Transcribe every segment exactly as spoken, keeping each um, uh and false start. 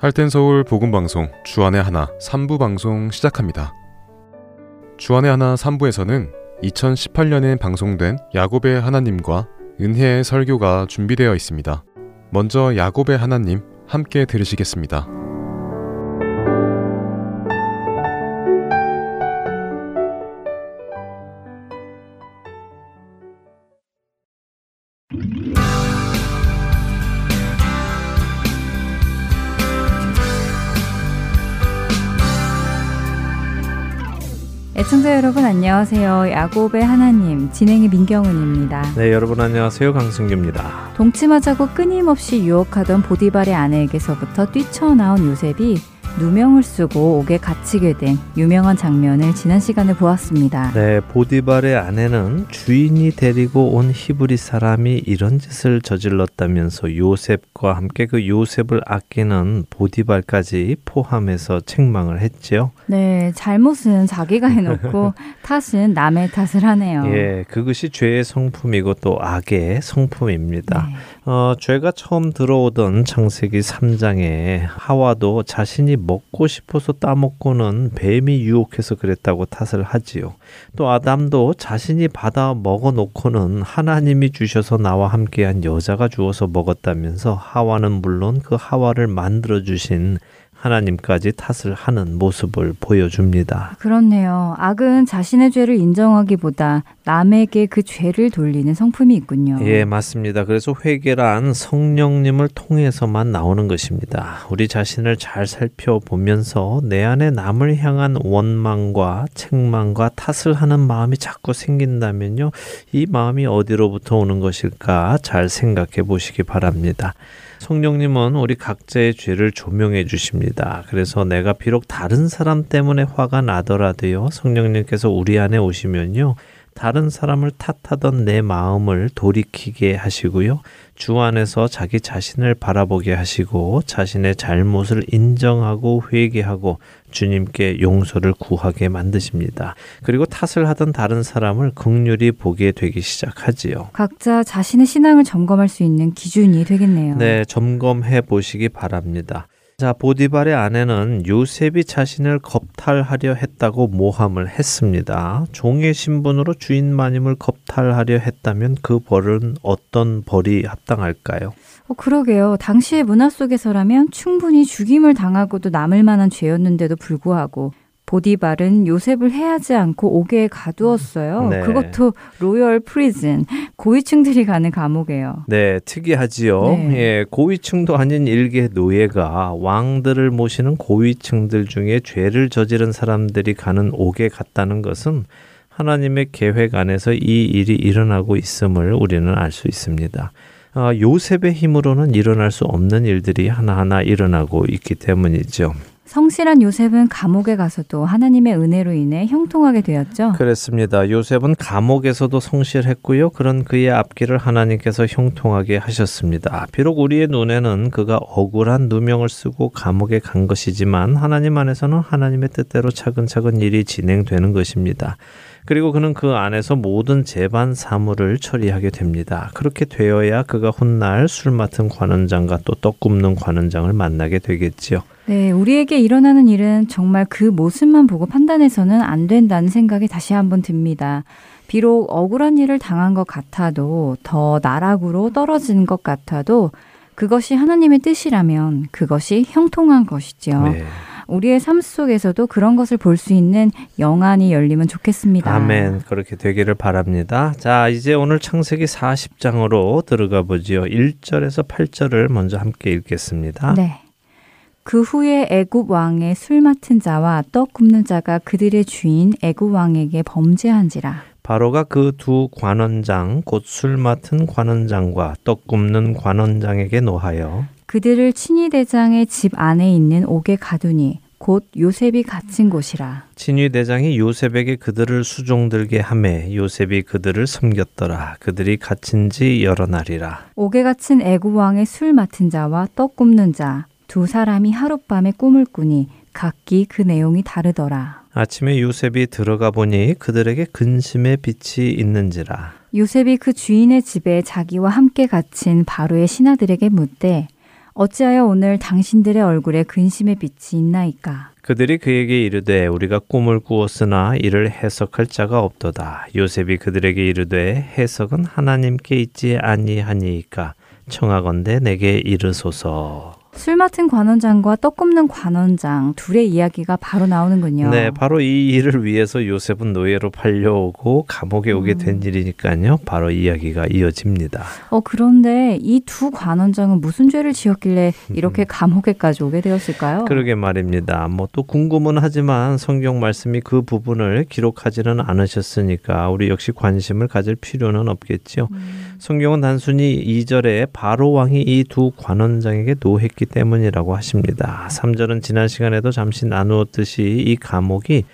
할텐서울 복음방송 주안의 하나 삼 부 방송 시작합니다. 주안의 하나 삼 부에서는 이천십팔 년에 방송된 야곱의 하나님과 은혜의 설교가 준비되어 있습니다. 먼저 야곱의 하나님 함께 들으시겠습니다. 애청자 여러분 안녕하세요. 야곱의 하나님 진행의 민경은입니다. 네, 여러분 안녕하세요. 강승규입니다. 동침하자고 끊임없이 유혹하던 보디발의 아내에게서부터 뛰쳐나온 요셉이 누명을 쓰고 옥에 갇히게 된 유명한 장면을 지난 시간에 보았습니다. 네, 보디발의 아내는 주인이 데리고 온 히브리 사람이 이런 짓을 저질렀다면서 요셉과 함께 그 요셉을 아끼는 보디발까지 포함해서 책망을 했지요. 네, 잘못은 자기가 해놓고 탓은 남의 탓을 하네요. 예, 그것이 죄의 성품이고 또 악의 성품입니다. 네. 어, 죄가 처음 들어오던 창세기 삼 장에 하와도 자신이 먹고 싶어서 따먹고는 뱀이 유혹해서 그랬다고 탓을 하지요. 또 아담도 자신이 받아 먹어놓고는 하나님이 주셔서 나와 함께한 여자가 주어서 먹었다면서 하와는 물론 그 하와를 만들어주신 하나님까지 탓을 하는 모습을 보여줍니다. 그렇네요. 악은 자신의 죄를 인정하기보다 남에게 그 죄를 돌리는 성품이 있군요. 예, 맞습니다. 그래서 회개란 성령님을 통해서만 나오는 것입니다. 우리 자신을 잘 살펴보면서 내 안에 남을 향한 원망과 책망과 탓을 하는 마음이 자꾸 생긴다면요. 이 마음이 어디로부터 오는 것일까 잘 생각해 보시기 바랍니다. 성령님은 우리 각자의 죄를 조명해 주십니다. 그래서 내가 비록 다른 사람 때문에 화가 나더라도요. 성령님께서 우리 안에 오시면요. 다른 사람을 탓하던 내 마음을 돌이키게 하시고요. 주 안에서 자기 자신을 바라보게 하시고 자신의 잘못을 인정하고 회개하고 주님께 용서를 구하게 만드십니다. 그리고 탓을 하던 다른 사람을 긍휼히 보게 되기 시작하지요. 각자 자신의 신앙을 점검할 수 있는 기준이 되겠네요. 네, 점검해 보시기 바랍니다. 자, 보디발의 아내는 요셉이 자신을 겁탈하려 했다고 모함을 했습니다. 종의 신분으로 주인 마님을 겁탈하려 했다면 그 벌은 어떤 벌이 합당할까요? 어, 그러게요. 당시의 문화 속에서라면 충분히 죽임을 당하고도 남을 만한 죄였는데도 불구하고 보디발은 요셉을 해하지 않고 옥에 가두었어요. 네. 그것도 로열 프리즌, 고위층들이 가는 감옥이에요. 네, 특이하지요. 네. 예, 고위층도 아닌 일개 노예가 왕들을 모시는 고위층들 중에 죄를 저지른 사람들이 가는 옥에 갔다는 것은 하나님의 계획 안에서 이 일이 일어나고 있음을 우리는 알 수 있습니다. 아, 요셉의 힘으로는 일어날 수 없는 일들이 하나하나 일어나고 있기 때문이죠. 성실한 요셉은 감옥에 가서도 하나님의 은혜로 인해 형통하게 되었죠. 그렇습니다. 요셉은 감옥에서도 성실했고요. 그런 그의 앞길을 하나님께서 형통하게 하셨습니다. 비록 우리의 눈에는 그가 억울한 누명을 쓰고 감옥에 간 것이지만 하나님 안에서는 하나님의 뜻대로 차근차근 일이 진행되는 것입니다. 그리고 그는 그 안에서 모든 재반 사물을 처리하게 됩니다. 그렇게 되어야 그가 훗날 술 맡은 관원장과 또 떡 굽는 관원장을 만나게 되겠지요. 네, 우리에게 일어나는 일은 정말 그 모습만 보고 판단해서는 안 된다는 생각이 다시 한번 듭니다. 비록 억울한 일을 당한 것 같아도 더 나락으로 떨어진 것 같아도 그것이 하나님의 뜻이라면 그것이 형통한 것이지요. 네. 우리의 삶 속에서도 그런 것을 볼 수 있는 영안이 열리면 좋겠습니다. 아멘. 그렇게 되기를 바랍니다. 자, 이제 오늘 창세기 사십 장으로 들어가 보지요. 일 절에서 팔 절을 먼저 함께 읽겠습니다. 네. 그 후에 애굽 왕의 술 맡은 자와 떡 굽는 자가 그들의 주인 애굽 왕에게 범죄한지라. 바로가 그 두 관원장 곧 술 맡은 관원장과 떡 굽는 관원장에게 노하여 그들을 친위대장의 집 안에 있는 옥에 가두니 곧 요셉이 갇힌 곳이라. 친위대장이 요셉에게 그들을 수종들게 하매 요셉이 그들을 섬겼더라. 그들이 갇힌 지 여러 날이라. 옥에 갇힌 애굽 왕의 술 맡은 자와 떡 굽는 자 두 사람이 하룻밤에 꿈을 꾸니 각기 그 내용이 다르더라. 아침에 요셉이 들어가 보니 그들에게 근심의 빛이 있는지라. 요셉이 그 주인의 집에 자기와 함께 갇힌 바로의 신하들에게 묻되 어찌하여 오늘 당신들의 얼굴에 근심의 빛이 있나이까? 그들이 그에게 이르되 우리가 꿈을 꾸었으나 이를 해석할 자가 없도다. 요셉이 그들에게 이르되 해석은 하나님께 있지 아니하니이까. 청하건대 내게 이르소서. 술 맡은 관원장과 떡 굽는 관원장 둘의 이야기가 바로 나오는군요. 네, 바로 이 일을 위해서 요셉은 노예로 팔려오고 감옥에 오게 음. 된 일이니까요. 바로 이야기가 이어집니다. 어 그런데 이 두 관원장은 무슨 죄를 지었길래 이렇게 음. 감옥에까지 오게 되었을까요? 그러게 말입니다. 뭐 또 궁금은 하지만 성경 말씀이 그 부분을 기록하지는 않으셨으니까 우리 역시 관심을 가질 필요는 없겠죠. 음. 성경은 단순히 이 절에 바로 왕이 이 두 관원장에게 노했기 때문이라고 하십니다. 삼 절은 지난 시간에도 잠시 나누었듯이 이 감옥이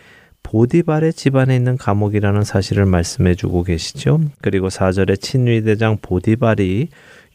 보디발의 집안에 있는 감옥이라는 사실을 말씀해 주고 계시죠. 그리고 사 절에 친위대장 보디발이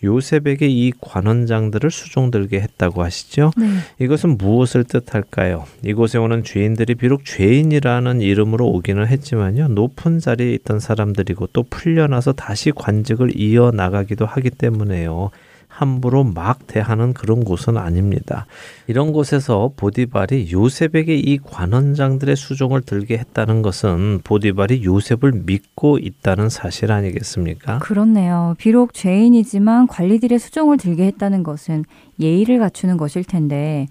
요셉에게 이 관원장들을 수종들게 했다고 하시죠. 네. 이것은 무엇을 뜻할까요? 이곳에 오는 죄인들이 비록 죄인이라는 이름으로 오기는 했지만요. 높은 자리에 있던 사람들이고 또 풀려나서 다시 관직을 이어나가기도 하기 때문에요. 함부로 막 대하는 그런 곳은 아닙니다. 이런 곳에서 보디발이 요셉에게 이 관원장들의 수종을 들게 했다는 것은 보디발이 요셉을 믿고 있다는 사실 아니겠습니까? 그렇네요. 비록 죄인이지만 관리들의 수종을 들게 했다는 것은 예의를 갖추는 것일 텐데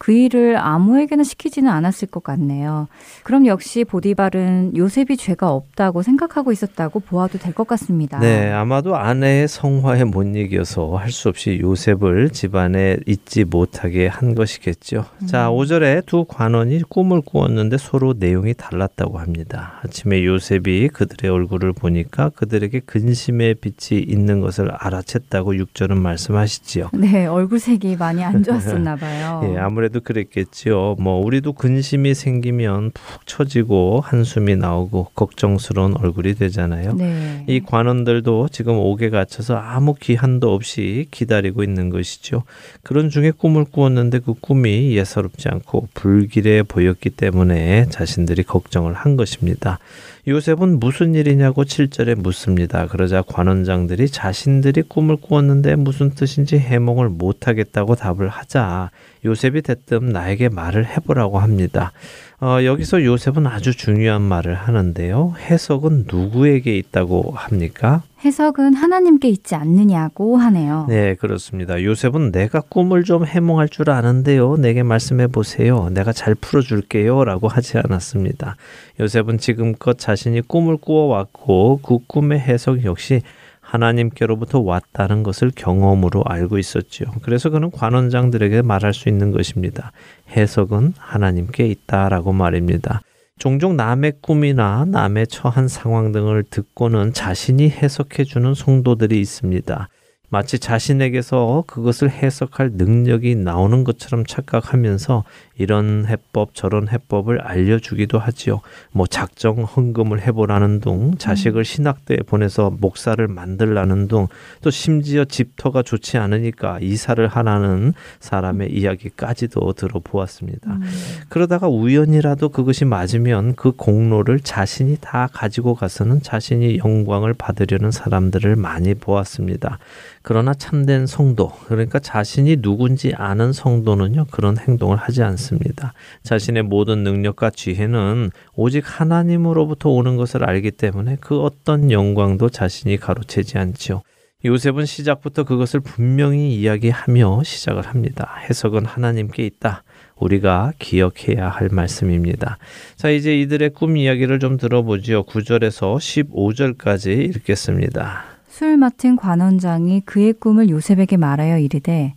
그 일을 아무에게나 시키지는 않았을 것 같네요. 그럼 역시 보디발은 요셉이 죄가 없다고 생각하고 있었다고 보아도 될 것 같습니다. 네, 아마도 아내의 성화에 못 이겨서 할 수 없이 요셉을 집안에 있지 못하게 한 것이겠죠. 음. 자, 오 절에 두 관원이 꿈을 꾸었는데 서로 내용이 달랐다고 합니다. 아침에 요셉이 그들의 얼굴을 보니까 그들에게 근심의 빛이 있는 것을 알아챘다고 육 절은 말씀하시지요. 네, 얼굴색이 많이 안 좋았었나 봐요. 예, 아무래도 그랬겠지요. 뭐 우리도 근심이 생기면 푹 처지고 한숨이 나오고 걱정스러운 얼굴이 되잖아요. 네. 이 관원들도 지금 옥에 갇혀서 아무 기한도 없이 기다리고 있는 것이죠. 그런 중에 꿈을 꾸었는데 그 꿈이 예사롭지 않고 불길해 보였기 때문에 자신들이 걱정을 한 것입니다. 요셉은 무슨 일이냐고 칠 절에 묻습니다. 그러자 관원장들이 자신들이 꿈을 꾸었는데 무슨 뜻인지 해몽을 못하겠다고 답을 하자 요셉이 대뜸 나에게 말을 해보라고 합니다. 어, 여기서 요셉은 아주 중요한 말을 하는데요. 해석은 누구에게 있다고 합니까? 해석은 하나님께 있지 않느냐고 하네요. 네, 그렇습니다. 요셉은 내가 꿈을 좀 해몽할 줄 아는데요. 내게 말씀해 보세요. 내가 잘 풀어줄게요. 라고 하지 않았습니다. 요셉은 지금껏 자신이 꿈을 꾸어왔고 그 꿈의 해석 역시 하나님께로부터 왔다는 것을 경험으로 알고 있었죠. 그래서 그는 관원장들에게 말할 수 있는 것입니다. 해석은 하나님께 있다라고 말입니다. 종종 남의 꿈이나 남의 처한 상황 등을 듣고는 자신이 해석해주는 성도들이 있습니다. 마치 자신에게서 그것을 해석할 능력이 나오는 것처럼 착각하면서 이런 해법 저런 해법을 알려주기도 하지요. 뭐 작정 헌금을 해보라는 둥, 자식을 신학대에 보내서 목사를 만들라는 둥, 또 심지어 집터가 좋지 않으니까 이사를 하라는 사람의 이야기까지도 들어보았습니다. 음. 그러다가 우연이라도 그것이 맞으면 그 공로를 자신이 다 가지고 가서는 자신이 영광을 받으려는 사람들을 많이 보았습니다. 그러나 참된 성도, 그러니까 자신이 누군지 아는 성도는요, 그런 행동을 하지 않습니다. 자신의 모든 능력과 지혜는 오직 하나님으로부터 오는 것을 알기 때문에 그 어떤 영광도 자신이 가로채지 않지요. 요셉은 시작부터 그것을 분명히 이야기하며 시작을 합니다. 해석은 하나님께 있다. 우리가 기억해야 할 말씀입니다. 자, 이제 이들의 꿈 이야기를 좀 들어보지요. 구 절에서 십오 절까지 읽겠습니다. 술 맡은 관원장이 그의 꿈을 요셉에게 말하여 이르되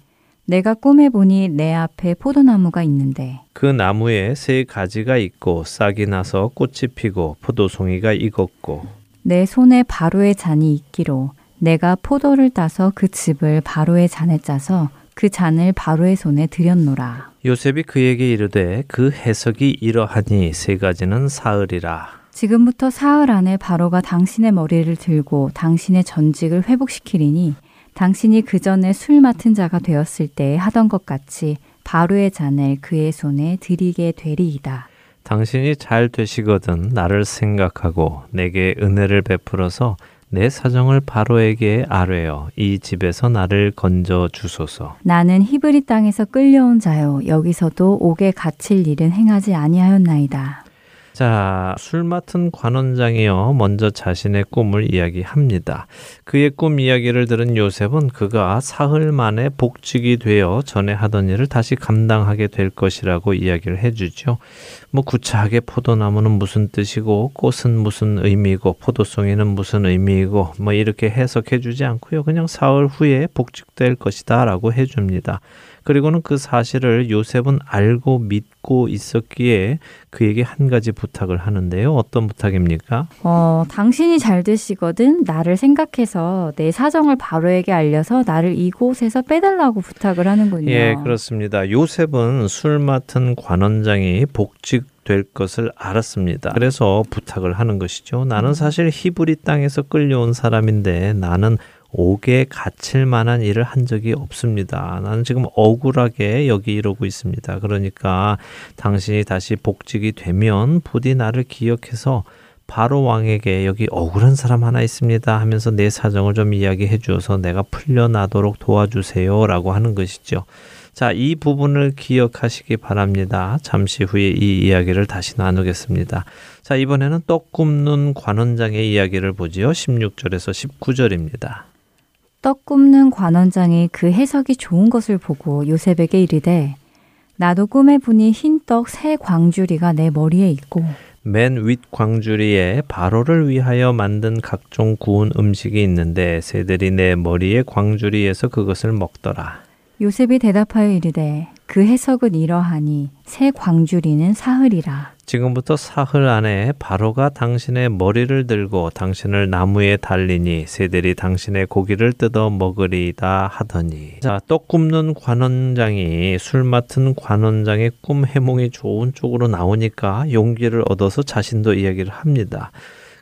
내가 꿈에 보니 내 앞에 포도나무가 있는데 그 나무에 세 가지가 있고 싹이 나서 꽃이 피고 포도송이가 익었고 내 손에 바로의 잔이 있기로 내가 포도를 따서 그 즙을 바로의 잔에 짜서 그 잔을 바로의 손에 들였노라. 요셉이 그에게 이르되 그 해석이 이러하니 세 가지는 사흘이라. 지금부터 사흘 안에 바로가 당신의 머리를 들고 당신의 전직을 회복시키리니 당신이 그 전에 술 맡은 자가 되었을 때 하던 것 같이 바로의 잔을 그의 손에 들이게 되리이다. 당신이 잘 되시거든 나를 생각하고 내게 은혜를 베풀어서 내 사정을 바로에게 아뢰어 이 집에서 나를 건져 주소서. 나는 히브리 땅에서 끌려온 자요 여기서도 옥에 갇힐 일은 행하지 아니하였나이다. 자, 술 맡은 관원장이여 먼저 자신의 꿈을 이야기합니다. 그의 꿈 이야기를 들은 요셉은 그가 사흘 만에 복직이 되어 전에 하던 일을 다시 감당하게 될 것이라고 이야기를 해주죠. 뭐 구차하게 포도나무는 무슨 뜻이고 꽃은 무슨 의미고 포도송이는 무슨 의미이고 뭐 이렇게 해석해 주지 않고요. 그냥 사흘 후에 복직될 것이다 라고 해줍니다. 그리고는 그 사실을 요셉은 알고 믿고 있었기에 그에게 한 가지 부탁을 하는데요. 어떤 부탁입니까? 어, 당신이 잘 되시거든 나를 생각해서 내 사정을 바로에게 알려서 나를 이곳에서 빼달라고 부탁을 하는군요. 예, 그렇습니다. 요셉은 술 맡은 관원장이 복직 될 것을 알았습니다. 그래서 부탁을 하는 것이죠. 나는 사실 히브리 땅에서 끌려온 사람인데 나는 옥에 갇힐 만한 일을 한 적이 없습니다. 나는 지금 억울하게 여기 이러고 있습니다. 그러니까 당신이 다시 복직이 되면 부디 나를 기억해서 바로 왕에게 여기 억울한 사람 하나 있습니다 하면서 내 사정을 좀 이야기해 주어서 내가 풀려나도록 도와주세요 라고 하는 것이죠. 자, 이 부분을 기억하시기 바랍니다. 잠시 후에 이 이야기를 다시 나누겠습니다. 자, 이번에는 떡 굽는 관원장의 이야기를 보지요. 십육 절에서 십구 절입니다. 떡 굽는 관원장이 그 해석이 좋은 것을 보고 요셉에게 이르되 나도 꿈에 보니 흰떡 세 광주리가 내 머리에 있고 맨 윗 광주리에 바로를 위하여 만든 각종 구운 음식이 있는데 새들이 내 머리에 광주리에서 그것을 먹더라. 요셉이 대답하여 이르되 그 해석은 이러하니 새 광주리는 사흘이라. 지금부터 사흘 안에 바로가 당신의 머리를 들고 당신을 나무에 달리니 새들이 당신의 고기를 뜯어 먹으리다 하더니. 자, 떡 굽는 관원장이 술 맡은 관원장의 꿈 해몽이 좋은 쪽으로 나오니까 용기를 얻어서 자신도 이야기를 합니다.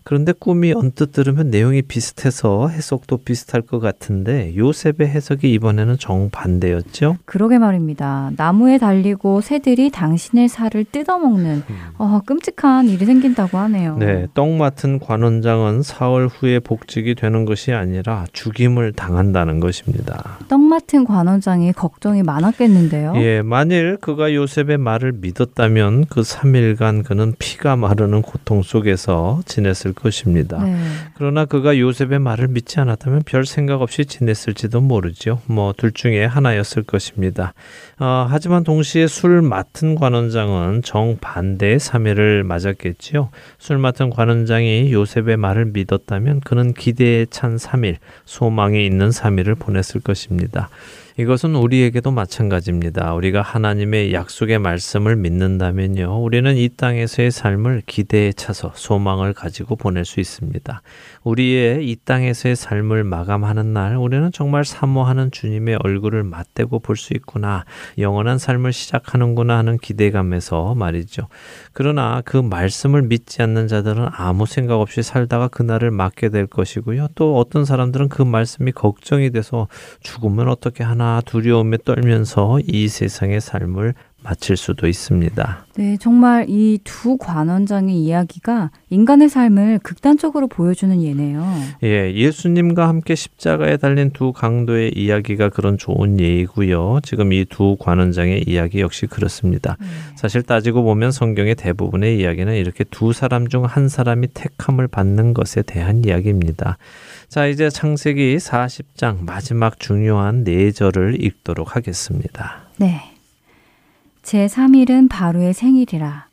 그런데 꿈이 언뜻 들으면 내용이 비슷해서 해석도 비슷할 것 같은데 요셉의 해석이 이번에는 정반대였죠? 그러게 말입니다. 나무에 달리고 새들이 당신의 살을 뜯어먹는 어, 끔찍한 일이 생긴다고 하네요. 네, 떡 맡은 관원장은 사흘 후에 복직이 되는 것이 아니라 죽임을 당한다는 것입니다. 떡 맡은 관원장이 걱정이 많았겠는데요? 예, 만일 그가 요셉의 말을 믿었다면 그 삼 일간 그는 피가 마르는 고통 속에서 지냈을 것입니다. 네. 그러나 그가 요셉의 말을 믿지 않았다면 별 생각 없이 지냈을지도 모르죠. 뭐 둘 중에 하나였을 것입니다. 어, 하지만 동시에 술 맡은 관원장은 정반대의 삼 일을 맞았겠지요. 술 맡은 관원장이 요셉의 말을 믿었다면 그는 기대에 찬 삼 일, 소망이 있는 삼 일을 보냈을 것입니다. 이것은 우리에게도 마찬가지입니다. 우리가 하나님의 약속의 말씀을 믿는다면요. 우리는 이 땅에서의 삶을 기대에 차서 소망을 가지고 보낼 수 있습니다. 우리의 이 땅에서의 삶을 마감하는 날 우리는 정말 사모하는 주님의 얼굴을 맞대고 볼 수 있구나. 영원한 삶을 시작하는구나 하는 기대감에서 말이죠. 그러나 그 말씀을 믿지 않는 자들은 아무 생각 없이 살다가 그날을 맞게 될 것이고요. 또 어떤 사람들은 그 말씀이 걱정이 돼서 죽으면 어떻게 하나 두려움에 떨면서 이 세상의 삶을 마칠 수도 있습니다. 네, 정말 이 두 관원장의 이야기가 인간의 삶을 극단적으로 보여주는 예네요. 예, 예수님과 함께 십자가에 달린 두 강도의 이야기가 그런 좋은 예이고요. 지금 이 두 관원장의 이야기 역시 그렇습니다. 네. 사실 따지고 보면 성경의 대부분의 이야기는 이렇게 두 사람 중 한 사람이 택함을 받는 것에 대한 이야기입니다. 자, 이제 창세기 사십 장 마지막 중요한 네 절을 읽도록 하겠습니다. 네. 제삼 일은 바로의 생일이라.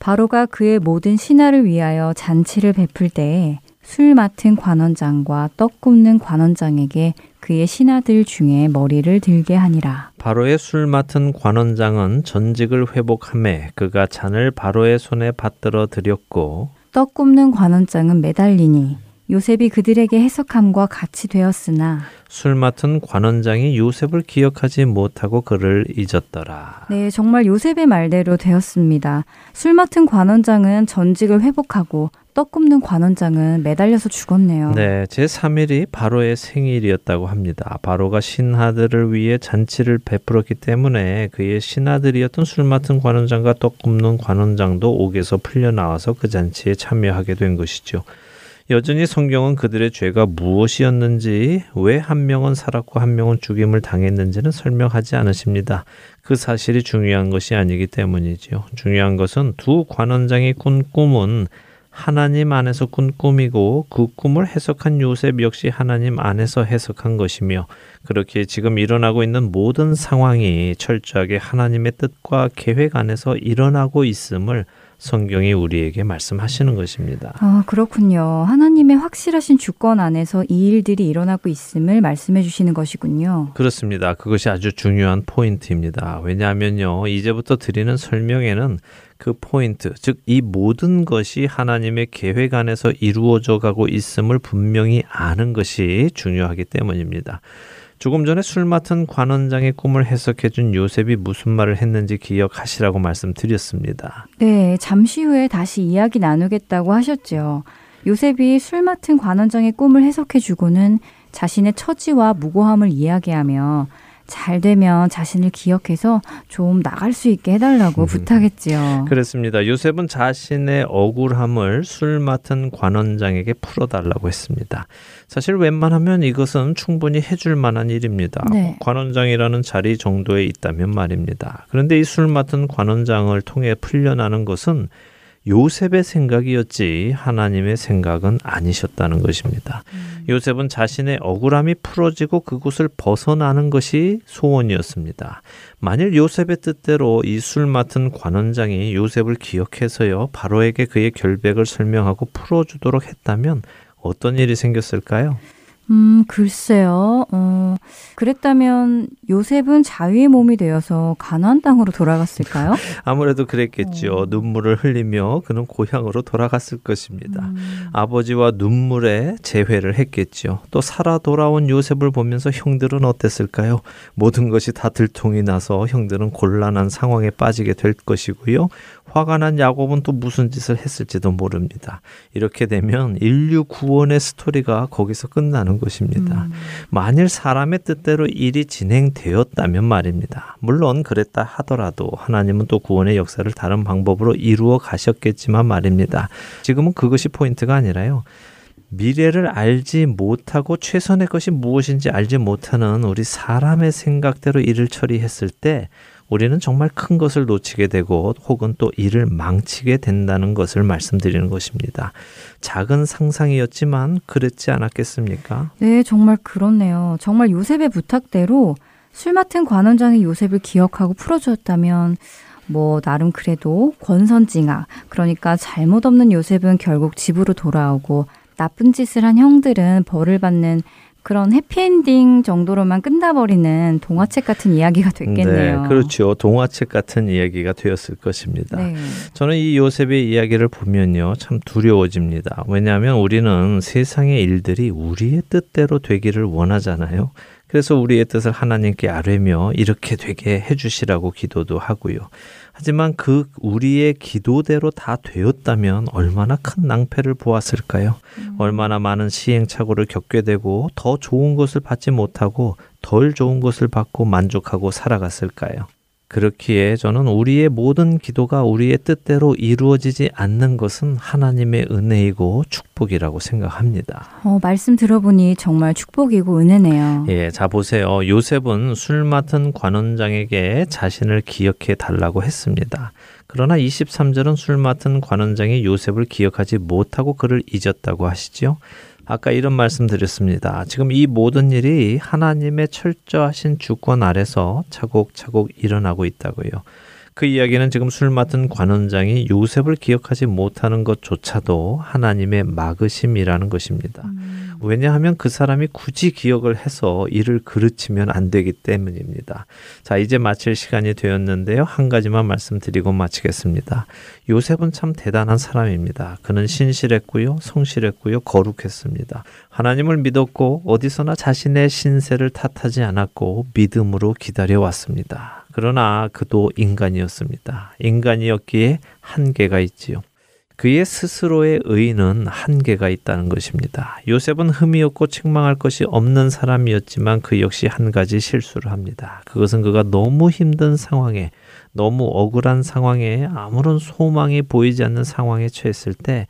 바로가 그의 모든 신하를 위하여 잔치를 베풀 때에 술 맡은 관원장과 떡 굽는 관원장에게 그의 신하들 중에 머리를 들게 하니라. 바로의 술 맡은 관원장은 전직을 회복하매 그가 잔을 바로의 손에 받들어 드렸고 떡 굽는 관원장은 매달리니 요셉이 그들에게 해석함과 같이 되었으나 술 맡은 관원장이 요셉을 기억하지 못하고 그를 잊었더라. 네, 정말 요셉의 말대로 되었습니다. 술 맡은 관원장은 전직을 회복하고 떡 굽는 관원장은 매달려서 죽었네요. 네, 제삼 일이 바로의 생일이었다고 합니다. 바로가 신하들을 위해 잔치를 베풀었기 때문에 그의 신하들이었던 술 맡은 관원장과 떡 굽는 관원장도 옥에서 풀려나와서 그 잔치에 참여하게 된 것이죠. 여전히 성경은 그들의 죄가 무엇이었는지, 왜 한 명은 살았고 한 명은 죽임을 당했는지는 설명하지 않으십니다. 그 사실이 중요한 것이 아니기 때문이지요. 중요한 것은 두 관원장이 꾼 꿈은 하나님 안에서 꾼 꿈이고, 그 꿈을 해석한 요셉 역시 하나님 안에서 해석한 것이며, 그렇게 지금 일어나고 있는 모든 상황이 철저하게 하나님의 뜻과 계획 안에서 일어나고 있음을 성경이 우리에게 말씀하시는 것입니다. 아, 그렇군요. 하나님의 확실하신 주권 안에서 이 일들이 일어나고 있음을 말씀해 주시는 것이군요. 그렇습니다. 그것이 아주 중요한 포인트입니다. 왜냐하면요, 이제부터 드리는 설명에는 그 포인트, 즉 이 모든 것이 하나님의 계획 안에서 이루어져 가고 있음을 분명히 아는 것이 중요하기 때문입니다. 조금 전에 술 맡은 관원장의 꿈을 해석해준 요셉이 무슨 말을 했는지 기억하시라고 말씀드렸습니다. 네, 잠시 후에 다시 이야기 나누겠다고 하셨죠. 요셉이 술 맡은 관원장의 꿈을 해석해주고는 자신의 처지와 무고함을 이야기하며 잘 되면 자신을 기억해서 좀 나갈 수 있게 해달라고 음, 부탁했지요. 그렇습니다. 요셉은 자신의 억울함을 술 맡은 관원장에게 풀어달라고 했습니다. 사실 웬만하면 이것은 충분히 해줄 만한 일입니다. 네. 관원장이라는 자리 정도에 있다면 말입니다. 그런데 이 술 맡은 관원장을 통해 풀려나는 것은 요셉의 생각이었지 하나님의 생각은 아니셨다는 것입니다. 음. 요셉은 자신의 억울함이 풀어지고 그곳을 벗어나는 것이 소원이었습니다. 만일 요셉의 뜻대로 이 술 맡은 관원장이 요셉을 기억해서요, 바로에게 그의 결백을 설명하고 풀어주도록 했다면 어떤 일이 생겼을까요? 음, 글쎄요. 어, 그랬다면 요셉은 자유의 몸이 되어서 가나안 땅으로 돌아갔을까요? 아무래도 그랬겠죠. 어. 눈물을 흘리며 그는 고향으로 돌아갔을 것입니다. 음. 아버지와 눈물에 재회를 했겠죠. 또 살아 돌아온 요셉을 보면서 형들은 어땠을까요? 모든 것이 다 들통이 나서 형들은 곤란한 상황에 빠지게 될 것이고요. 화가 난 야곱은 또 무슨 짓을 했을지도 모릅니다. 이렇게 되면 인류 구원의 스토리가 거기서 끝나는 것입니다. 음. 만일 사람의 뜻대로 일이 진행되었다면 말입니다. 물론 그랬다 하더라도 하나님은 또 구원의 역사를 다른 방법으로 이루어 가셨겠지만 말입니다. 지금은 그것이 포인트가 아니라요, 미래를 알지 못하고 최선의 것이 무엇인지 알지 못하는 우리 사람의 생각대로 일을 처리했을 때 우리는 정말 큰 것을 놓치게 되고 혹은 또 일을 망치게 된다는 것을 말씀드리는 것입니다. 작은 상상이었지만 그랬지 않았겠습니까? 네, 정말 그렇네요. 정말 요셉의 부탁대로 술 맡은 관원장이 요셉을 기억하고 풀어주었다면 뭐 나름 그래도 권선징악, 그러니까 잘못 없는 요셉은 결국 집으로 돌아오고 나쁜 짓을 한 형들은 벌을 받는 그런 해피엔딩 정도로만 끝나버리는 동화책 같은 이야기가 됐겠네요. 네, 그렇죠. 동화책 같은 이야기가 되었을 것입니다. 네. 저는 이 요셉의 이야기를 보면요, 참 두려워집니다. 왜냐하면 우리는 세상의 일들이 우리의 뜻대로 되기를 원하잖아요. 그래서 우리의 뜻을 하나님께 아뢰며 이렇게 되게 해주시라고 기도도 하고요. 하지만 그 우리의 기도대로 다 되었다면 얼마나 큰 낭패를 보았을까요? 음. 얼마나 많은 시행착오를 겪게 되고 더 좋은 것을 받지 못하고 덜 좋은 것을 받고 만족하고 살아갔을까요? 그렇기에 저는 우리의 모든 기도가 우리의 뜻대로 이루어지지 않는 것은 하나님의 은혜이고 축복이라고 생각합니다. 어, 말씀 들어보니 정말 축복이고 은혜네요. 예, 자 보세요. 요셉은 술 맡은 관원장에게 자신을 기억해 달라고 했습니다. 그러나 이십삼 절은 술 맡은 관원장이 요셉을 기억하지 못하고 그를 잊었다고 하시죠. 아까 이런 말씀 드렸습니다. 지금 이 모든 일이 하나님의 철저하신 주권 아래서 차곡차곡 일어나고 있다고요. 그 이야기는 지금 술 맡은 관원장이 요셉을 기억하지 못하는 것조차도 하나님의 막으심이라는 것입니다. 음. 왜냐하면 그 사람이 굳이 기억을 해서 일을 그르치면 안 되기 때문입니다. 자, 이제 마칠 시간이 되었는데요. 한 가지만 말씀드리고 마치겠습니다. 요셉은 참 대단한 사람입니다. 그는 신실했고요, 성실했고요, 거룩했습니다. 하나님을 믿었고 어디서나 자신의 신세를 탓하지 않았고 믿음으로 기다려왔습니다. 그러나 그도 인간이었습니다. 인간이었기에 한계가 있지요. 그의 스스로의 의는 한계가 있다는 것입니다. 요셉은 흠이 없고 책망할 것이 없는 사람이었지만 그 역시 한 가지 실수를 합니다. 그것은 그가 너무 힘든 상황에, 너무 억울한 상황에, 아무런 소망이 보이지 않는 상황에 처했을 때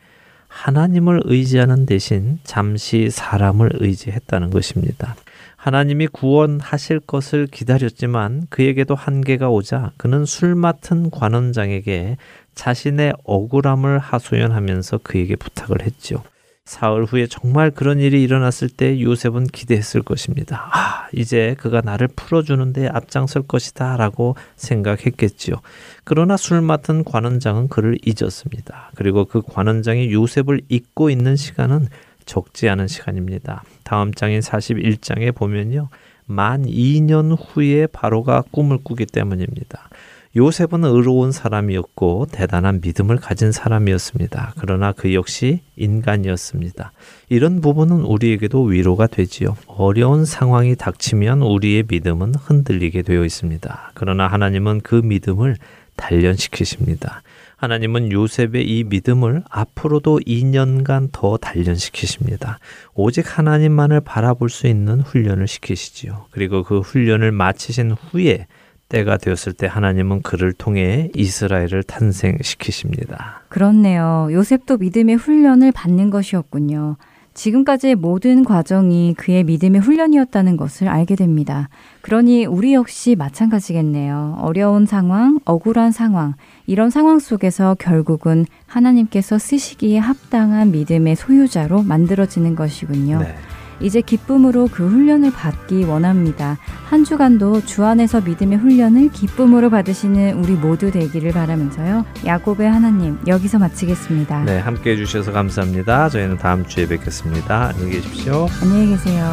하나님을 의지하는 대신 잠시 사람을 의지했다는 것입니다. 하나님이 구원하실 것을 기다렸지만 그에게도 한계가 오자 그는 술 맡은 관원장에게 자신의 억울함을 하소연하면서 그에게 부탁을 했죠. 사흘 후에 정말 그런 일이 일어났을 때 요셉은 기대했을 것입니다. 아, 이제 그가 나를 풀어주는데 앞장설 것이다 라고 생각했겠지요. 그러나 술 맡은 관원장은 그를 잊었습니다. 그리고 그 관원장이 요셉을 잊고 있는 시간은 적지 않은 시간입니다. 다음 장인 사십일 장에 보면요. 만 이 년 후에 바로가 꿈을 꾸기 때문입니다. 요셉은 의로운 사람이었고 대단한 믿음을 가진 사람이었습니다. 그러나 그 역시 인간이었습니다. 이런 부분은 우리에게도 위로가 되지요. 어려운 상황이 닥치면 우리의 믿음은 흔들리게 되어 있습니다. 그러나 하나님은 그 믿음을 단련시키십니다. 하나님은 요셉의 이 믿음을 앞으로도 이 년간 더 단련시키십니다. 오직 하나님만을 바라볼 수 있는 훈련을 시키시지요. 그리고 그 훈련을 마치신 후에 때가 되었을 때 하나님은 그를 통해 이스라엘을 탄생시키십니다. 그렇네요. 요셉도 믿음의 훈련을 받는 것이었군요. 지금까지의 모든 과정이 그의 믿음의 훈련이었다는 것을 알게 됩니다. 그러니 우리 역시 마찬가지겠네요. 어려운 상황, 억울한 상황, 이런 상황 속에서 결국은 하나님께서 쓰시기에 합당한 믿음의 소유자로 만들어지는 것이군요. 네. 이제 기쁨으로 그 훈련을 받기 원합니다. 한 주간도 주 안에서 믿음의 훈련을 기쁨으로 받으시는 우리 모두 되기를 바라면서요. 야곱의 하나님, 여기서 마치겠습니다. 네, 함께해 주셔서 감사합니다. 저희는 다음 주에 뵙겠습니다. 안녕히 계십시오. 안녕히 계세요.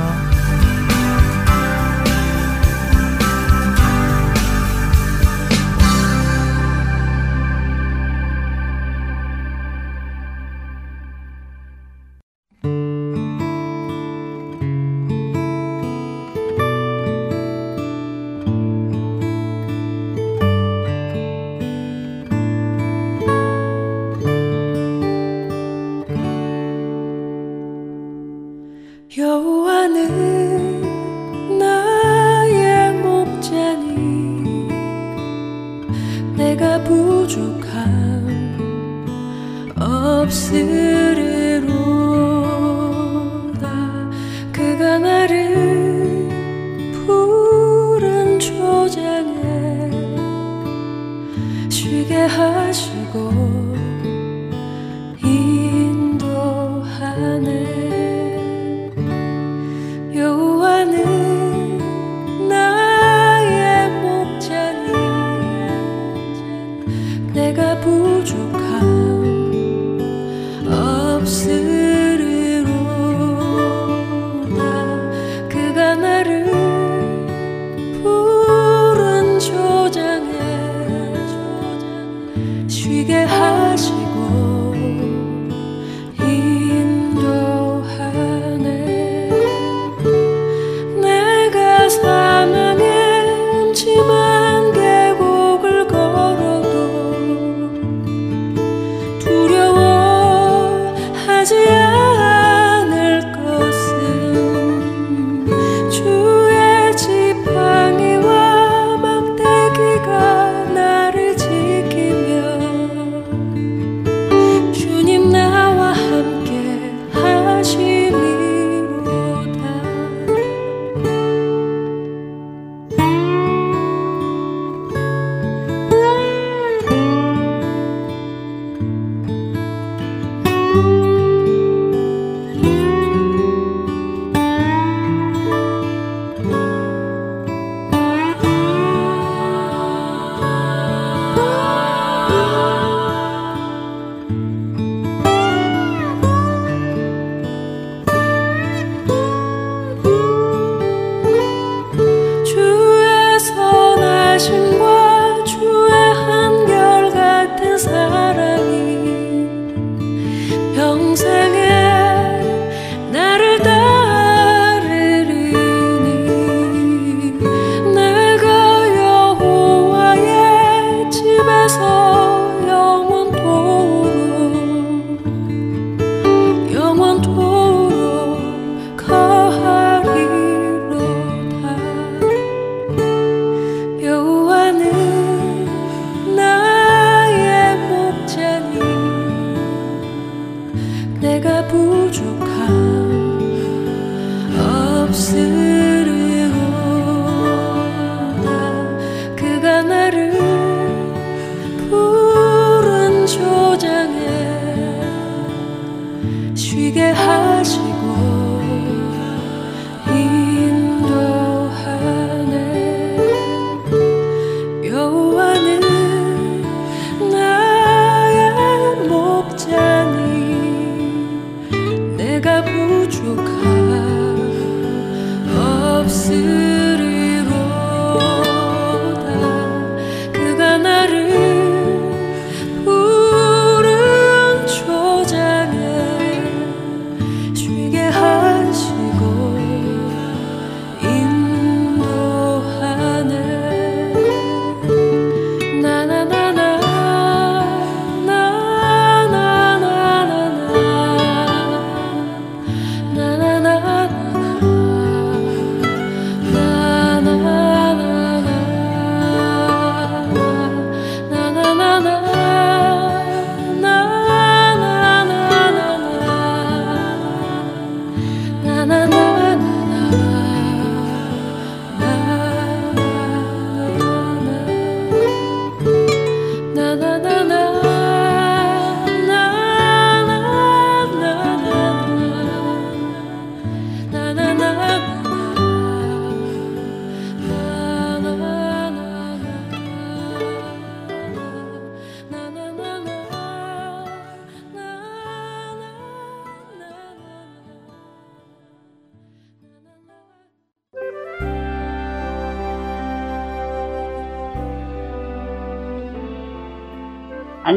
쉬게 하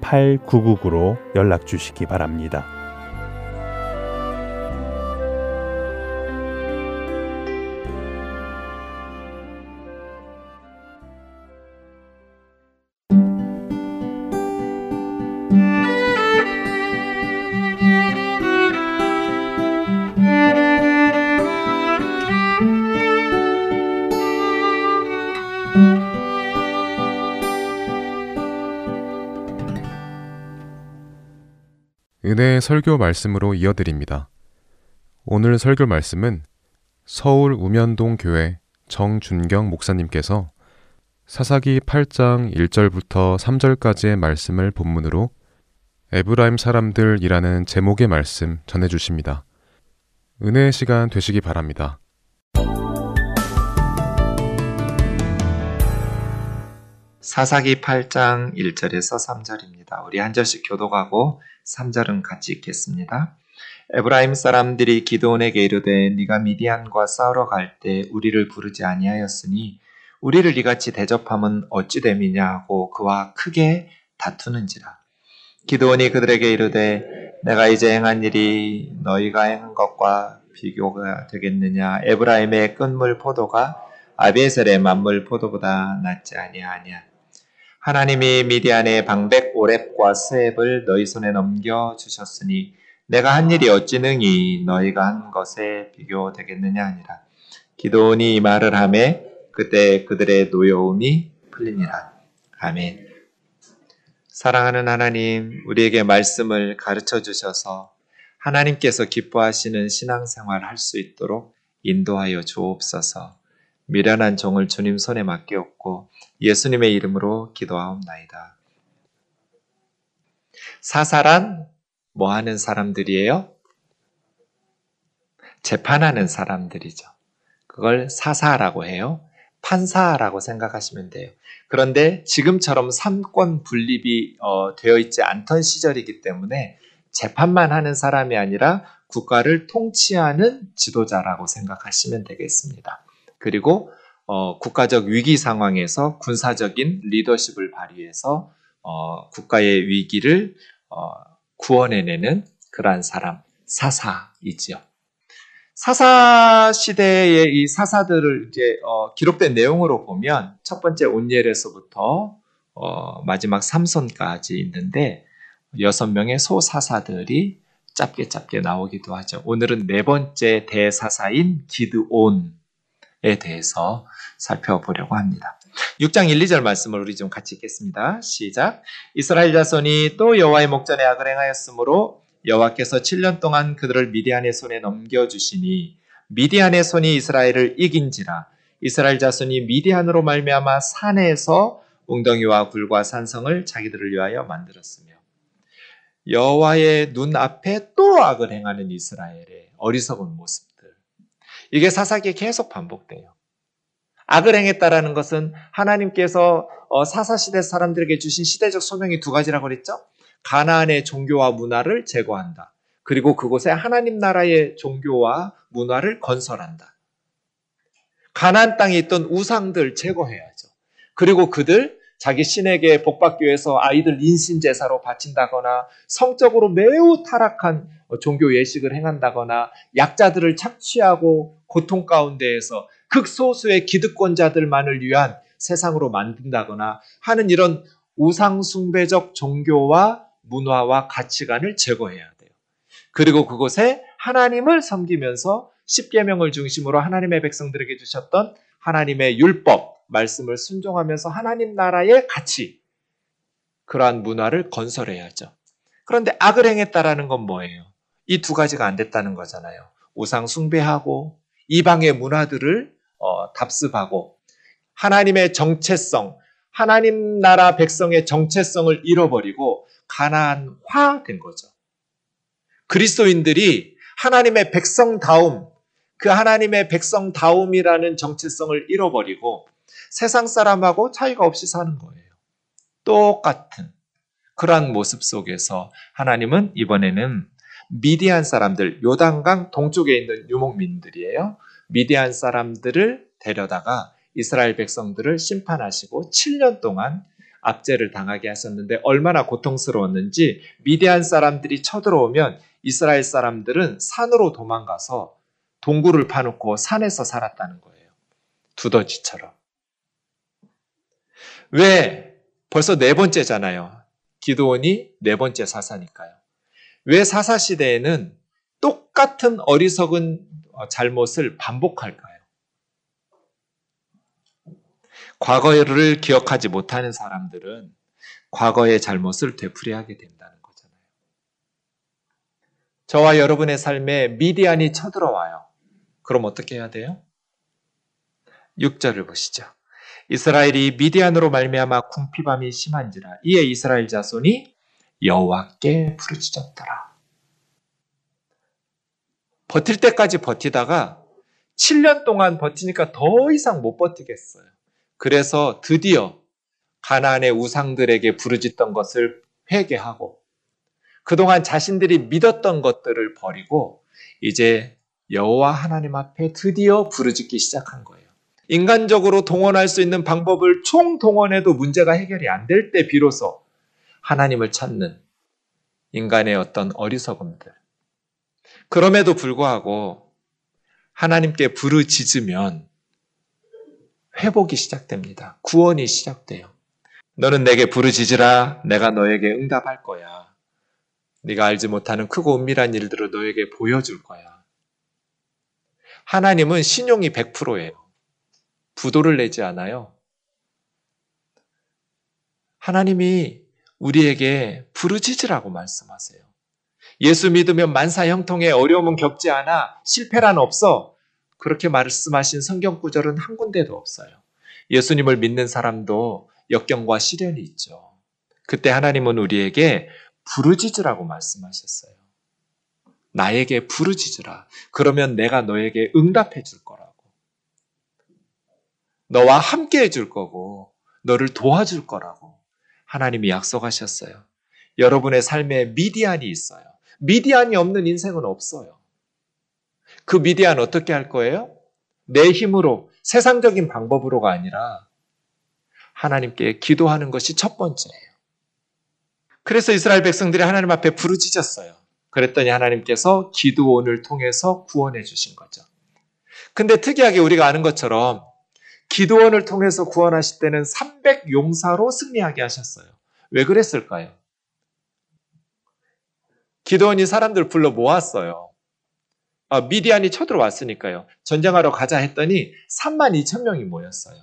팔구구구로 연락 주시기 바랍니다. 은혜의 설교 말씀으로 이어드립니다. 오늘 설교 말씀은 서울 우면동 교회 정준경 목사님께서 사사기 팔 장 일 절부터 삼 절까지의 말씀을 본문으로 에브라임 사람들이라는 제목의 말씀 전해주십니다. 은혜의 시간 되시기 바랍니다. 사사기 팔 장 일 절에서 삼 절입니다. 우리 한 절씩 교독하고 삼 절은 같이 읽겠습니다. 에브라임 사람들이 기드온에게 이르되 네가 미디안과 싸우러 갈 때 우리를 부르지 아니하였으니 우리를 이같이 대접함은 어찌 됨이냐 하고 그와 크게 다투는지라. 기드온이 그들에게 이르되 내가 이제 행한 일이 너희가 행한 것과 비교가 되겠느냐. 에브라임의 끈물 포도가 아비에셀의 만물 포도보다 낫지 아니하냐. 하나님이 미디안의 방백 오렙과 스엡을 너희 손에 넘겨주셨으니 내가 한 일이 어찌 능히 너희가 한 것에 비교되겠느냐 하니라. 기드온이 이 말을 하매 그때 그들의 노여움이 풀리니라. 아멘. 사랑하는 하나님, 우리에게 말씀을 가르쳐 주셔서 하나님께서 기뻐하시는 신앙생활 할 수 있도록 인도하여 주옵소서. 미련한 종을 주님 손에 맡기옵고 예수님의 이름으로 기도하옵나이다. 사사란 뭐하는 사람들이에요? 재판하는 사람들이죠. 그걸 사사라고 해요. 판사라고 생각하시면 돼요. 그런데 지금처럼 삼권 분립이 어, 되어 있지 않던 시절이기 때문에 재판만 하는 사람이 아니라 국가를 통치하는 지도자라고 생각하시면 되겠습니다. 그리고 어, 국가적 위기 상황에서 군사적인 리더십을 발휘해서 어, 국가의 위기를 어, 구원해내는 그러한 사람, 사사이지요. 사사 시대의 이 사사들을 이제 어, 기록된 내용으로 보면 첫 번째 온니엘에서부터 어, 마지막 삼손까지 있는데 여섯 명의 소사사들이 짧게 짧게 나오기도 하죠. 오늘은 네 번째 대사사인 기드온에 대해서 살펴보려고 합니다. 육 장 일, 이 절 말씀을 우리 좀 같이 읽겠습니다. 시작. 이스라엘 자손이 또 여호와의 목전에 악을 행하였으므로 여호와께서 칠 년 동안 그들을 미디안의 손에 넘겨주시니 미디안의 손이 이스라엘을 이긴지라. 이스라엘 자손이 미디안으로 말미암아 산에서 웅덩이와 굴과 산성을 자기들을 위하여 만들었으며 여호와의 눈앞에 또 악을 행하는 이스라엘의 어리석은 모습들. 이게 사사기에 계속 반복돼요. 악을 행했다라는 것은 하나님께서 사사시대 사람들에게 주신 시대적 소명이 두 가지라고 그랬죠. 가나안의 종교와 문화를 제거한다. 그리고 그곳에 하나님 나라의 종교와 문화를 건설한다. 가나안 땅에 있던 우상들 제거해야죠. 그리고 그들 자기 신에게 복받기 위해서 아이들 인신 제사로 바친다거나 성적으로 매우 타락한 종교 예식을 행한다거나 약자들을 착취하고 고통 가운데에서 극소수의 기득권자들만을 위한 세상으로 만든다거나 하는 이런 우상 숭배적 종교와 문화와 가치관을 제거해야 돼요. 그리고 그곳에 하나님을 섬기면서 십계명을 중심으로 하나님의 백성들에게 주셨던 하나님의 율법, 말씀을 순종하면서 하나님 나라의 가치, 그러한 문화를 건설해야죠. 그런데 악을 행했다라는 건 뭐예요? 이 두 가지가 안 됐다는 거잖아요. 우상 숭배하고 이방의 문화들을 어, 답습하고 하나님의 정체성, 하나님 나라 백성의 정체성을 잃어버리고 가나안화된 거죠. 그리스도인들이 하나님의 백성다움, 그 하나님의 백성다움이라는 정체성을 잃어버리고 세상 사람하고 차이가 없이 사는 거예요. 똑같은 그러한 모습 속에서 하나님은 이번에는 미디안 사람들, 요단강 동쪽에 있는 유목민들이에요. 미디안 사람들을 데려다가 이스라엘 백성들을 심판하시고 칠 년 동안 압제를 당하게 하셨는데 얼마나 고통스러웠는지 미디안 사람들이 쳐들어오면 이스라엘 사람들은 산으로 도망가서 동굴을 파놓고 산에서 살았다는 거예요. 두더지처럼. 왜? 벌써 네 번째잖아요. 기드온이 네 번째 사사니까요. 왜 사사 시대에는 똑같은 어리석은 잘못을 반복할까요? 과거를 기억하지 못하는 사람들은 과거의 잘못을 되풀이하게 된다는 거잖아요. 저와 여러분의 삶에 미디안이 쳐들어와요. 그럼 어떻게 해야 돼요? 육 절을 보시죠. 이스라엘이 미디안으로 말미암아 궁핍함이 심한지라 이에 이스라엘 자손이 여호와께 부르짖었더라. 버틸 때까지 버티다가 칠 년 동안 버티니까 더 이상 못 버티겠어요. 그래서 드디어 가나안의 우상들에게 부르짖던 것을 회개하고 그동안 자신들이 믿었던 것들을 버리고 이제 여호와 하나님 앞에 드디어 부르짖기 시작한 거예요. 인간적으로 동원할 수 있는 방법을 총동원해도 문제가 해결이 안 될 때 비로소 하나님을 찾는 인간의 어떤 어리석음들. 그럼에도 불구하고 하나님께 부르짖으면 회복이 시작됩니다. 구원이 시작돼요. 너는 내게 부르짖으라. 내가 너에게 응답할 거야. 네가 알지 못하는 크고 은밀한 일들을 너에게 보여줄 거야. 하나님은 신용이 백 퍼센트예요. 부도를 내지 않아요. 하나님이 우리에게 부르짖으라고 말씀하세요. 예수 믿으면 만사 형통에 어려움은 겪지 않아. 실패란 없어. 그렇게 말씀하신 성경 구절은 한 군데도 없어요. 예수님을 믿는 사람도 역경과 시련이 있죠. 그때 하나님은 우리에게 부르짖으라고 말씀하셨어요. 나에게 부르짖으라. 그러면 내가 너에게 응답해 줄 거라고. 너와 함께 해줄 거고 너를 도와줄 거라고 하나님이 약속하셨어요. 여러분의 삶에 미디안이 있어요. 미디안이 없는 인생은 없어요. 그 미디안 어떻게 할 거예요? 내 힘으로, 세상적인 방법으로가 아니라 하나님께 기도하는 것이 첫 번째예요. 그래서 이스라엘 백성들이 하나님 앞에 부르짖었어요. 그랬더니 하나님께서 기드온을 통해서 구원해 주신 거죠. 근데 특이하게 우리가 아는 것처럼 기드온을 통해서 구원하실 때는 삼백 용사로 승리하게 하셨어요. 왜 그랬을까요? 기드온이 사람들 불러 모았어요. 아, 미디안이 쳐들어왔으니까요. 전쟁하러 가자 했더니 삼만 이천 명이 모였어요.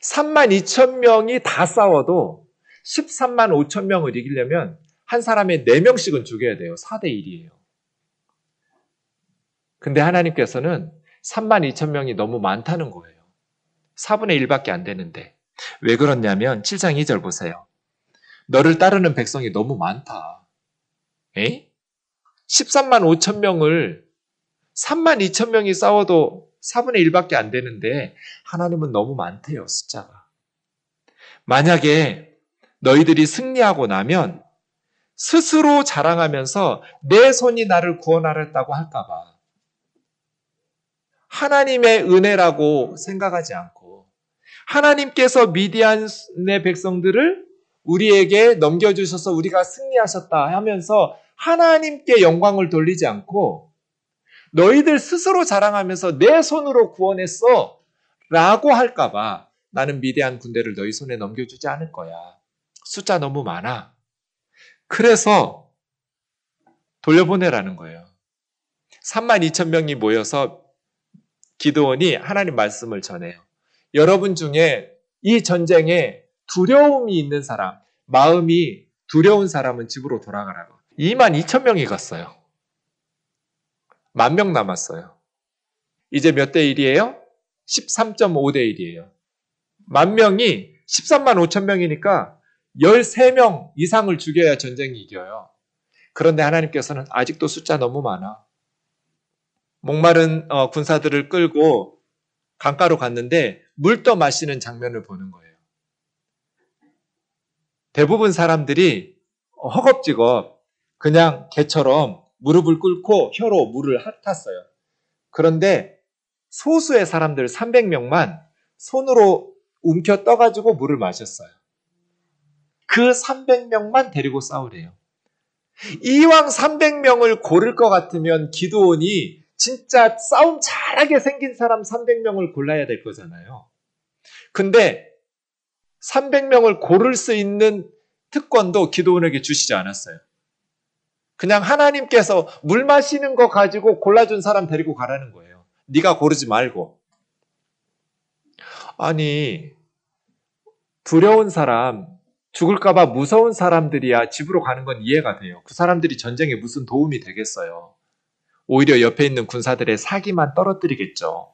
삼만 이천 명이 다 싸워도 십삼만 오천 명을 이기려면 한 사람의 네 명씩은 죽여야 돼요. 사 대 일이에요. 근데 하나님께서는 삼만 이천 명이 너무 많다는 거예요. 사분의 일밖에 안 되는데. 왜 그러냐면 칠 장 이 절 보세요. 너를 따르는 백성이 너무 많다. 에이? 십삼만 오천 명을 삼만 이천 명이 싸워도 사분의 일밖에 안 되는데 하나님은 너무 많대요, 숫자가. 만약에 너희들이 승리하고 나면 스스로 자랑하면서 내 손이 나를 구원하랬다고 할까봐 하나님의 은혜라고 생각하지 않고 하나님께서 미디안의 백성들을 우리에게 넘겨주셔서 우리가 승리하셨다 하면서 하나님께 영광을 돌리지 않고 너희들 스스로 자랑하면서 내 손으로 구원했어 라고 할까봐 나는 미디안 군대를 너희 손에 넘겨주지 않을 거야. 숫자 너무 많아. 그래서 돌려보내라는 거예요. 삼만 이천 명이 모여서 기드온이 하나님 말씀을 전해요. 여러분 중에 이 전쟁에 두려움이 있는 사람, 마음이 두려운 사람은 집으로 돌아가라고. 이만 이천 명이 갔어요. 만 명 남았어요. 이제 몇 대 일이에요? 십삼 점 오 대 일이에요. 만 명이 십삼만 오천 명이니까 십삼 명 이상을 죽여야 전쟁이 이겨요. 그런데 하나님께서는 아직도 숫자 너무 많아. 목마른 어, 군사들을 끌고 강가로 갔는데 물도 마시는 장면을 보는 거예요. 대부분 사람들이 허겁지겁 그냥 개처럼 무릎을 꿇고 혀로 물을 핥았어요. 그런데 소수의 사람들 삼백 명만 손으로 움켜 떠가지고 물을 마셨어요. 그 삼백 명만 데리고 싸우래요. 이왕 삼백 명을 고를 것 같으면 기드온이 진짜 싸움 잘하게 생긴 사람 삼백 명을 골라야 될 거잖아요. 근데 삼백 명을 고를 수 있는 특권도 기드온에게 주시지 않았어요. 그냥 하나님께서 물 마시는 거 가지고 골라준 사람 데리고 가라는 거예요. 네가 고르지 말고. 아니, 두려운 사람, 죽을까봐 무서운 사람들이야 집으로 가는 건 이해가 돼요. 그 사람들이 전쟁에 무슨 도움이 되겠어요. 오히려 옆에 있는 군사들의 사기만 떨어뜨리겠죠.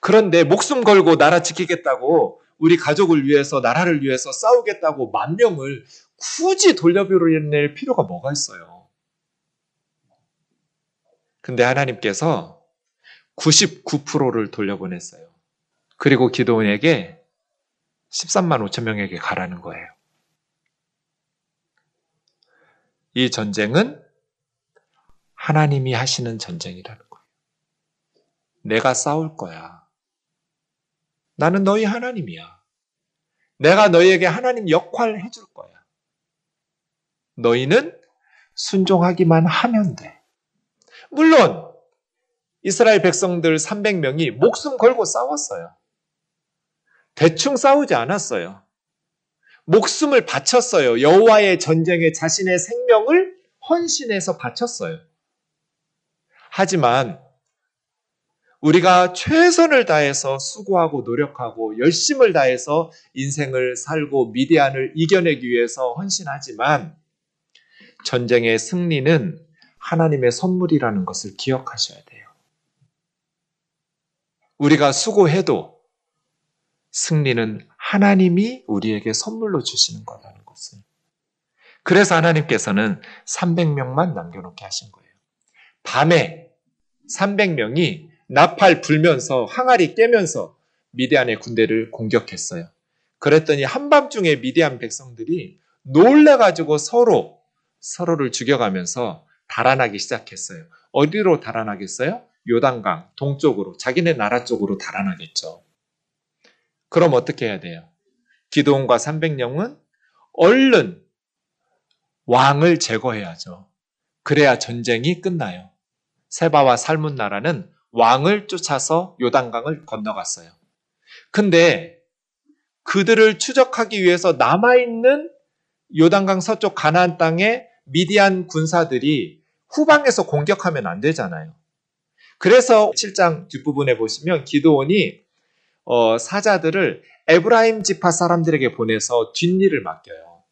그런데 목숨 걸고 나라 지키겠다고, 우리 가족을 위해서, 나라를 위해서 싸우겠다고 만 명을 굳이 돌려보낼 필요가 뭐가 있어요. 근데 하나님께서 구십구 퍼센트를 돌려보냈어요. 그리고 기드온에게 십삼만 오천 명에게 가라는 거예요. 이 전쟁은 하나님이 하시는 전쟁이라는 거예요. 내가 싸울 거야. 나는 너희 하나님이야. 내가 너희에게 하나님 역할을 해줄 거야. 너희는 순종하기만 하면 돼. 물론 이스라엘 백성들 삼백 명이 목숨 걸고 싸웠어요. 대충 싸우지 않았어요. 목숨을 바쳤어요. 여호와의 전쟁에 자신의 생명을 헌신해서 바쳤어요. 하지만 우리가 최선을 다해서 수고하고 노력하고 열심을 다해서 인생을 살고 미디안을 이겨내기 위해서 헌신하지만 전쟁의 승리는 하나님의 선물이라는 것을 기억하셔야 돼요. 우리가 수고해도 승리는 하나님이 우리에게 선물로 주시는 거라는 것을. 그래서 하나님께서는 삼백 명만 남겨놓게 하신 거예요. 밤에 삼백 명이 나팔 불면서 항아리 깨면서 미디안의 군대를 공격했어요. 그랬더니 한밤중에 미디안 백성들이 놀래가지고 서로 서로를 죽여가면서 달아나기 시작했어요. 어디로 달아나겠어요? 요단강 동쪽으로, 자기네 나라 쪽으로 달아나겠죠. 그럼 어떻게 해야 돼요? 기드온과 삼백 명은 얼른 왕을 제거해야죠. 그래야 전쟁이 끝나요. 세바와 살문 나라는 왕을 쫓아서 요단강을 건너갔어요. 근데 그들을 추적하기 위해서 남아있는 요단강 서쪽 가나안 땅에 미디안 군사들이 후방에서 공격하면 안 되잖아요. 그래서 칠 장 뒷부분에 보시면 기드온이 어, 사자들을 에브라임 지파 사람들에게 보내서 뒷일을 맡겨요.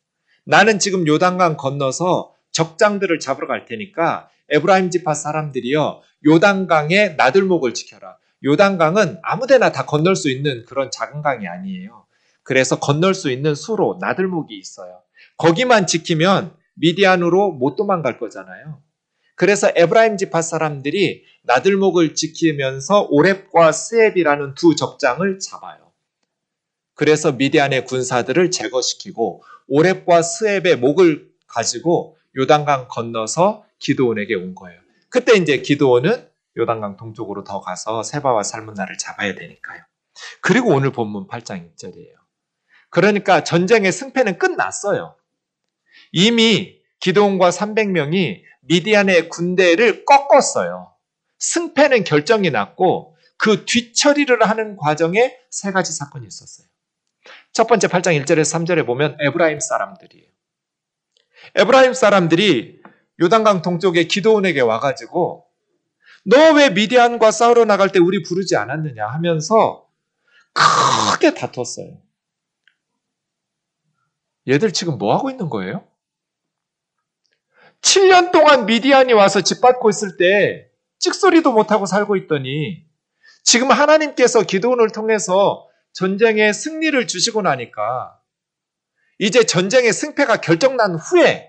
나는 지금 요단강 건너서 적장들을 잡으러 갈 테니까 에브라임 지파 사람들이여 요단강의 나들목을 지켜라. 요단강은 아무데나 다 건널 수 있는 그런 작은 강이 아니에요. 그래서 건널 수 있는 수로 나들목이 있어요. 거기만 지키면 미디안으로 못 도망갈 거잖아요. 그래서 에브라임 지파 사람들이 나들목을 지키면서 오렙과 스엡이라는 두 적장을 잡아요. 그래서 미디안의 군사들을 제거시키고 오렙과 스엡의 목을 가지고 요단강 건너서 기드온에게 온 거예요. 그때 이제 기드온은 요단강 동쪽으로 더 가서 세바와 살문나를 잡아야 되니까요. 그리고 오늘 본문 팔 장 일 절이에요. 그러니까 전쟁의 승패는 끝났어요. 이미 기드온과 삼백 명이 미디안의 군대를 꺾었어요. 승패는 결정이 났고 그 뒤처리를 하는 과정에 세 가지 사건이 있었어요. 첫 번째 팔 장 일 절에서 삼 절에 보면 에브라임 사람들이에요. 에브라임 사람들이 요단강 동쪽에 기드온에게 와가지고 너 왜 미디안과 싸우러 나갈 때 우리 부르지 않았느냐 하면서 크게 다퉜어요. 얘들 지금 뭐하고 있는 거예요? 칠 년 동안 미디안이 와서 짓밟고 있을 때 찍소리도 못하고 살고 있더니 지금 하나님께서 기드온을 통해서 전쟁의 승리를 주시고 나니까 이제 전쟁의 승패가 결정난 후에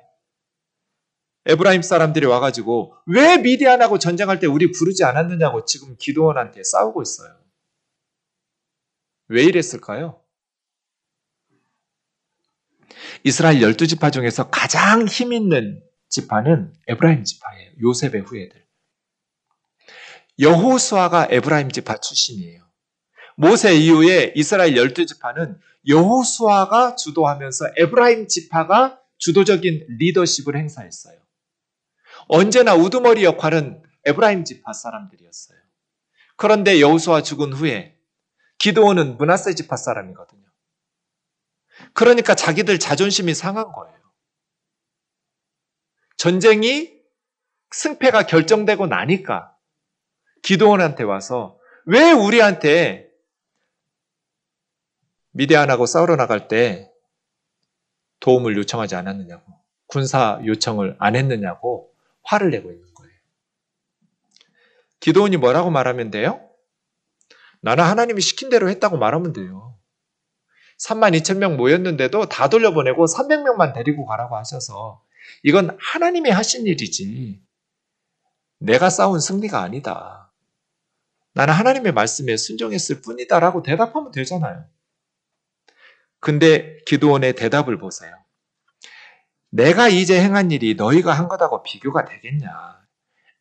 에브라임 사람들이 와가지고 왜 미디안하고 전쟁할 때 우리 부르지 않았느냐고 지금 기드온한테 싸우고 있어요. 왜 이랬을까요? 이스라엘 열두 지파 중에서 가장 힘 있는 지파는 에브라임 지파예요. 요셉의 후예들. 여호수아가 에브라임 지파 출신이에요. 모세 이후에 이스라엘 열두 지파는 여호수아가 주도하면서 에브라임 지파가 주도적인 리더십을 행사했어요. 언제나 우두머리 역할은 에브라임 지파 사람들이었어요. 그런데 여호수아 죽은 후에 기드온은 므낫세 지파 사람이거든요. 그러니까 자기들 자존심이 상한 거예요. 전쟁이 승패가 결정되고 나니까 기드온한테 와서 왜 우리한테 미디안하고 싸우러 나갈 때 도움을 요청하지 않았느냐고, 군사 요청을 안 했느냐고 화를 내고 있는 거예요. 기드온이 뭐라고 말하면 돼요? 나는 하나님이 시킨 대로 했다고 말하면 돼요. 삼만 이천 명 모였는데도 다 돌려보내고 삼백 명만 데리고 가라고 하셔서 이건 하나님이 하신 일이지 내가 싸운 승리가 아니다. 나는 하나님의 말씀에 순종했을 뿐이다 라고 대답하면 되잖아요. 근데 기드온의 대답을 보세요. 내가 이제 행한 일이 너희가 한 것하고 비교가 되겠냐.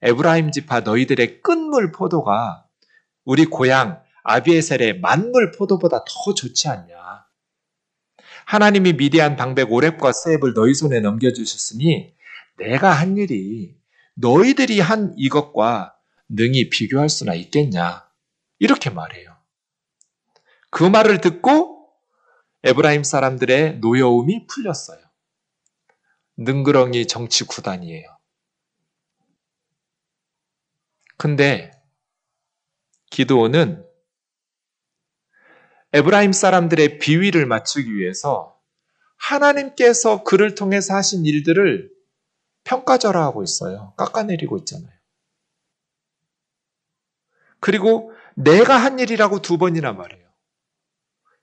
에브라임 지파 너희들의 끈물 포도가 우리 고향 아비에셀의 만물 포도보다 더 좋지 않냐. 하나님이 미디안 방백 오렙과 스엡을 너희 손에 넘겨주셨으니 내가 한 일이 너희들이 한 이것과 능히 비교할 수나 있겠냐. 이렇게 말해요. 그 말을 듣고 에브라임 사람들의 노여움이 풀렸어요. 능그렁이 정치 구단이에요. 근데 기드온은 에브라임 사람들의 비위를 맞추기 위해서 하나님께서 그를 통해서 하신 일들을 평가절하하고 있어요. 깎아내리고 있잖아요. 그리고 내가 한 일이라고 두 번이나 말해요.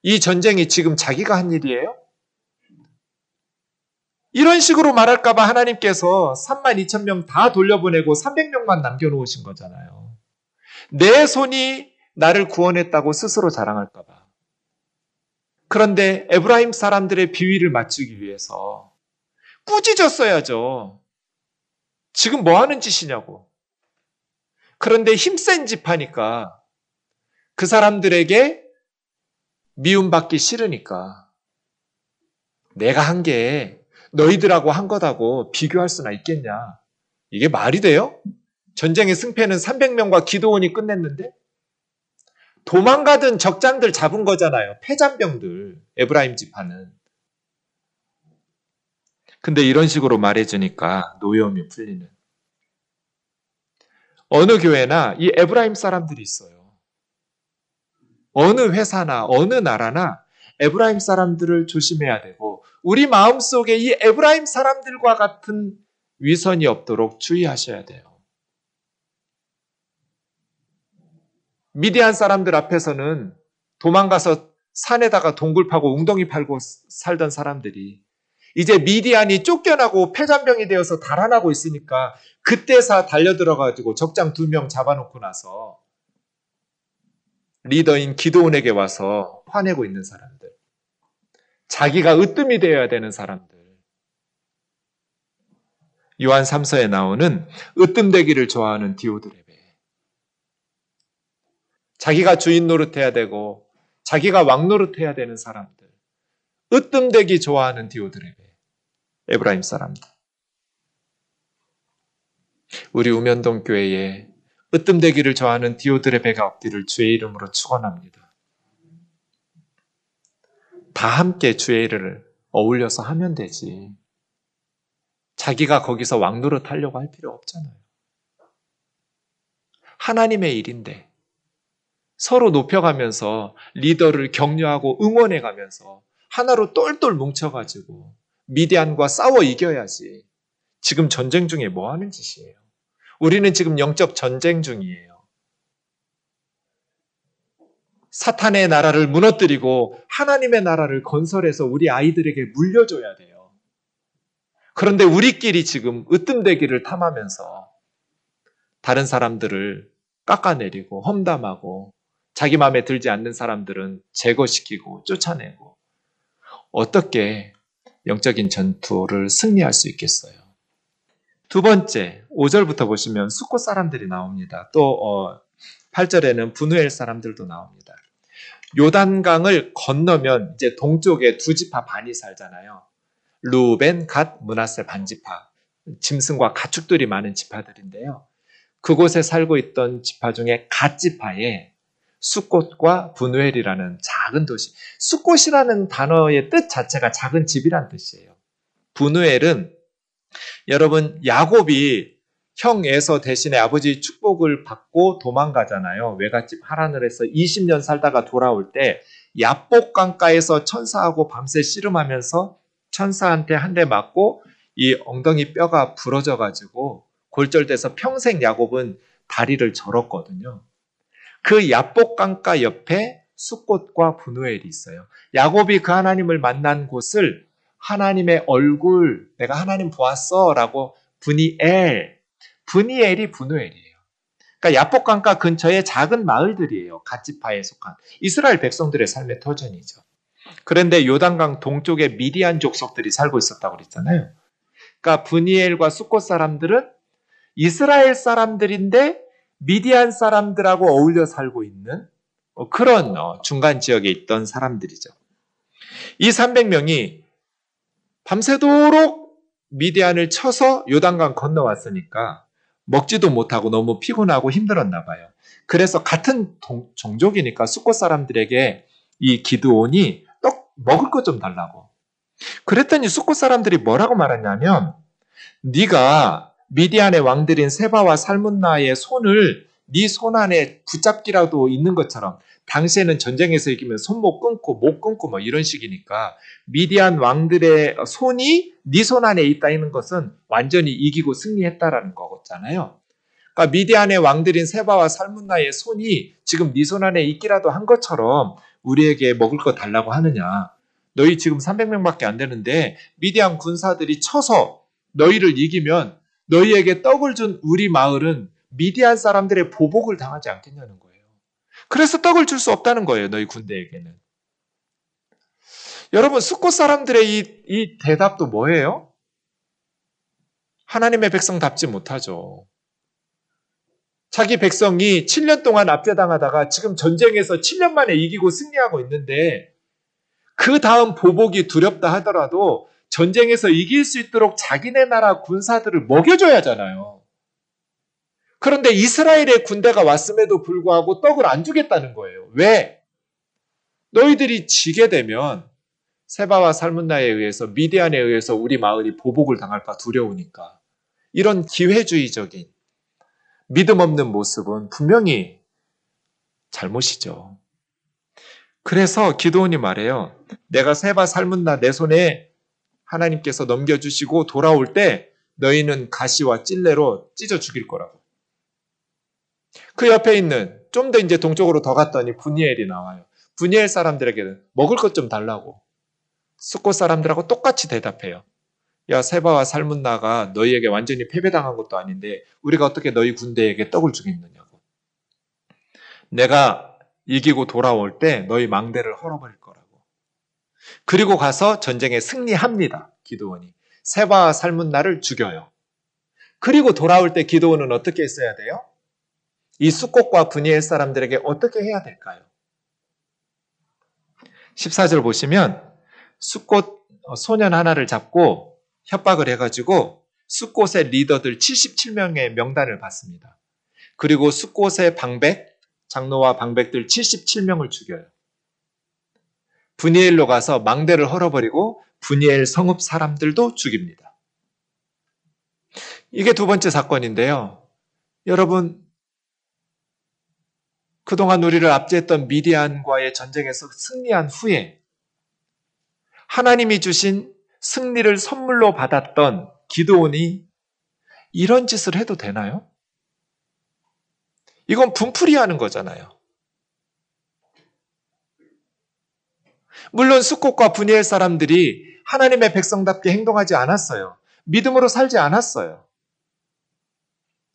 이 전쟁이 지금 자기가 한 일이에요? 이런 식으로 말할까 봐 하나님께서 삼만 이천 명 다 돌려보내고 삼백 명만 남겨놓으신 거잖아요. 내 손이 나를 구원했다고 스스로 자랑할까 봐. 그런데 에브라임 사람들의 비위를 맞추기 위해서 꾸짖었어야죠. 지금 뭐 하는 짓이냐고. 그런데 힘센 짓 하니까, 그 사람들에게 미움받기 싫으니까 내가 한 게 너희들하고 한 거다고 비교할 수나 있겠냐. 이게 말이 돼요? 전쟁의 승패는 삼백 명과 기드온이 끝냈는데? 도망가던 적장들 잡은 거잖아요. 패잔병들, 에브라임 지파는. 근데 이런 식으로 말해주니까 노여움이 풀리는. 어느 교회나 이 에브라임 사람들이 있어요. 어느 회사나 어느 나라나 에브라임 사람들을 조심해야 되고, 우리 마음속에 이 에브라임 사람들과 같은 위선이 없도록 주의하셔야 돼요. 미디안 사람들 앞에서는 도망가서 산에다가 동굴 파고 웅덩이 팔고 살던 사람들이 이제 미디안이 쫓겨나고 패잔병이 되어서 달아나고 있으니까 그때사 달려들어가지고 적장 두 명 잡아놓고 나서 리더인 기드온에게 와서 화내고 있는 사람들, 자기가 으뜸이 되어야 되는 사람들, 요한 삼서에 나오는 으뜸되기를 좋아하는 디오드레, 자기가 주인 노릇해야 되고 자기가 왕 노릇해야 되는 사람들, 으뜸되기 좋아하는 디오드레베, 에브라임 사람들. 우리 우면동 교회에 으뜸되기를 좋아하는 디오드레베가 없기를 주의 이름으로 축원합니다. 다 함께 주의 일을 어울려서 하면 되지. 자기가 거기서 왕 노릇하려고 할 필요 없잖아요. 하나님의 일인데 서로 높여가면서 리더를 격려하고 응원해가면서 하나로 똘똘 뭉쳐가지고 미디안과 싸워 이겨야지. 지금 전쟁 중에 뭐 하는 짓이에요? 우리는 지금 영적 전쟁 중이에요. 사탄의 나라를 무너뜨리고 하나님의 나라를 건설해서 우리 아이들에게 물려줘야 돼요. 그런데 우리끼리 지금 으뜸되기를 탐하면서 다른 사람들을 깎아내리고 험담하고 자기 마음에 들지 않는 사람들은 제거시키고 쫓아내고, 어떻게 영적인 전투를 승리할 수 있겠어요? 두 번째, 오 절부터 보시면 숙곳 사람들이 나옵니다. 또 어, 팔 절에는 부니엘 사람들도 나옵니다. 요단강을 건너면 이제 동쪽에 두 지파 반이 살잖아요. 루벤, 갓, 므낫세 반지파, 짐승과 가축들이 많은 지파들인데요. 그곳에 살고 있던 지파 중에 갓 지파에 숙곳과 분우엘이라는 작은 도시, 숙곳이라는 단어의 뜻 자체가 작은 집이란 뜻이에요. 분우엘은 여러분 야곱이 형 에서 대신에 아버지 축복을 받고 도망가잖아요. 외갓집 하란을 해서 이십 년 살다가 돌아올 때 야복강가에서 천사하고 밤새 씨름하면서 천사한테 한 대 맞고 이 엉덩이 뼈가 부러져가지고 골절돼서 평생 야곱은 다리를 절었거든요. 그 야복강가 옆에 숙곳과 분우엘이 있어요. 야곱이 그 하나님을 만난 곳을 하나님의 얼굴, 내가 하나님 보았어 라고 부니엘, 부니엘이 분우엘이에요. 그러니까 야복강가 근처에 작은 마을들이에요. 갓지파에 속한 이스라엘 백성들의 삶의 터전이죠. 그런데 요단강 동쪽에 미디안 족속들이 살고 있었다고 그랬잖아요. 그러니까 부니엘과 숙곳 사람들은 이스라엘 사람들인데 미디안 사람들하고 어울려 살고 있는 그런 중간 지역에 있던 사람들이죠. 이 삼백 명이 밤새도록 미디안을 쳐서 요단강 건너왔으니까 먹지도 못하고 너무 피곤하고 힘들었나 봐요. 그래서 같은 동, 종족이니까 숙곳 사람들에게 이 기드온이 떡 먹을 것 좀 달라고. 그랬더니 숙곳 사람들이 뭐라고 말했냐면, 네가 미디안의 왕들인 세바와 살문나의 손을 네 손 안에 붙잡기라도 있는 것처럼, 당시에는 전쟁에서 이기면 손목 끊고 목 끊고 뭐 이런 식이니까 미디안 왕들의 손이 네 손 안에 있다 있는 것은 완전히 이기고 승리했다라는 거잖아요. 그러니까 미디안의 왕들인 세바와 살문나의 손이 지금 네 손 안에 있기라도 한 것처럼 우리에게 먹을 거 달라고 하느냐. 너희 지금 삼백 명밖에 안 되는데 미디안 군사들이 쳐서 너희를 이기면 너희에게 떡을 준 우리 마을은 미디안 사람들의 보복을 당하지 않겠냐는 거예요. 그래서 떡을 줄 수 없다는 거예요. 너희 군대에게는. 여러분, 숙곳 사람들의 이, 이 대답도 뭐예요? 하나님의 백성답지 못하죠. 자기 백성이 칠 년 동안 압제당하다가 지금 전쟁에서 칠 년 만에 이기고 승리하고 있는데 그 다음 보복이 두렵다 하더라도 전쟁에서 이길 수 있도록 자기네 나라 군사들을 먹여줘야 하잖아요. 그런데 이스라엘의 군대가 왔음에도 불구하고 떡을 안 주겠다는 거예요. 왜? 너희들이 지게 되면 세바와 살문나에 의해서 미디안에 의해서 우리 마을이 보복을 당할까 두려우니까. 이런 기회주의적인 믿음 없는 모습은 분명히 잘못이죠. 그래서 기드온이 말해요. 내가 세바 살문나 내 손에 하나님께서 넘겨주시고 돌아올 때 너희는 가시와 찔레로 찢어 죽일 거라고. 그 옆에 있는 좀 더 이제 동쪽으로 더 갔더니 부니엘이 나와요. 부니엘 사람들에게는 먹을 것 좀 달라고. 숙곳 사람들하고 똑같이 대답해요. 야, 세바와 살문나가 너희에게 완전히 패배당한 것도 아닌데 우리가 어떻게 너희 군대에게 떡을 주겠느냐고. 내가 이기고 돌아올 때 너희 망대를 헐어버릴 거라고. 그리고 가서 전쟁에 승리합니다. 기드온이. 세바와 살문나를 죽여요. 그리고 돌아올 때 기드온은 어떻게 했어야 돼요? 이 숙곳과 브니엘 사람들에게 어떻게 해야 될까요? 십사 절 보시면 숙곳 소년 하나를 잡고 협박을 해가지고 숙곳의 리더들 칠십칠 명의 명단을 받습니다. 그리고 숙곳의 방백, 장로와 방백들 칠십칠 명을 죽여요. 브니엘로 가서 망대를 헐어버리고 브니엘 성읍 사람들도 죽입니다. 이게 두 번째 사건인데요. 여러분, 그동안 우리를 압제했던 미디안과의 전쟁에서 승리한 후에 하나님이 주신 승리를 선물로 받았던 기드온이 이런 짓을 해도 되나요? 이건 분풀이하는 거잖아요. 물론 숙곳과 브니엘 사람들이 하나님의 백성답게 행동하지 않았어요. 믿음으로 살지 않았어요.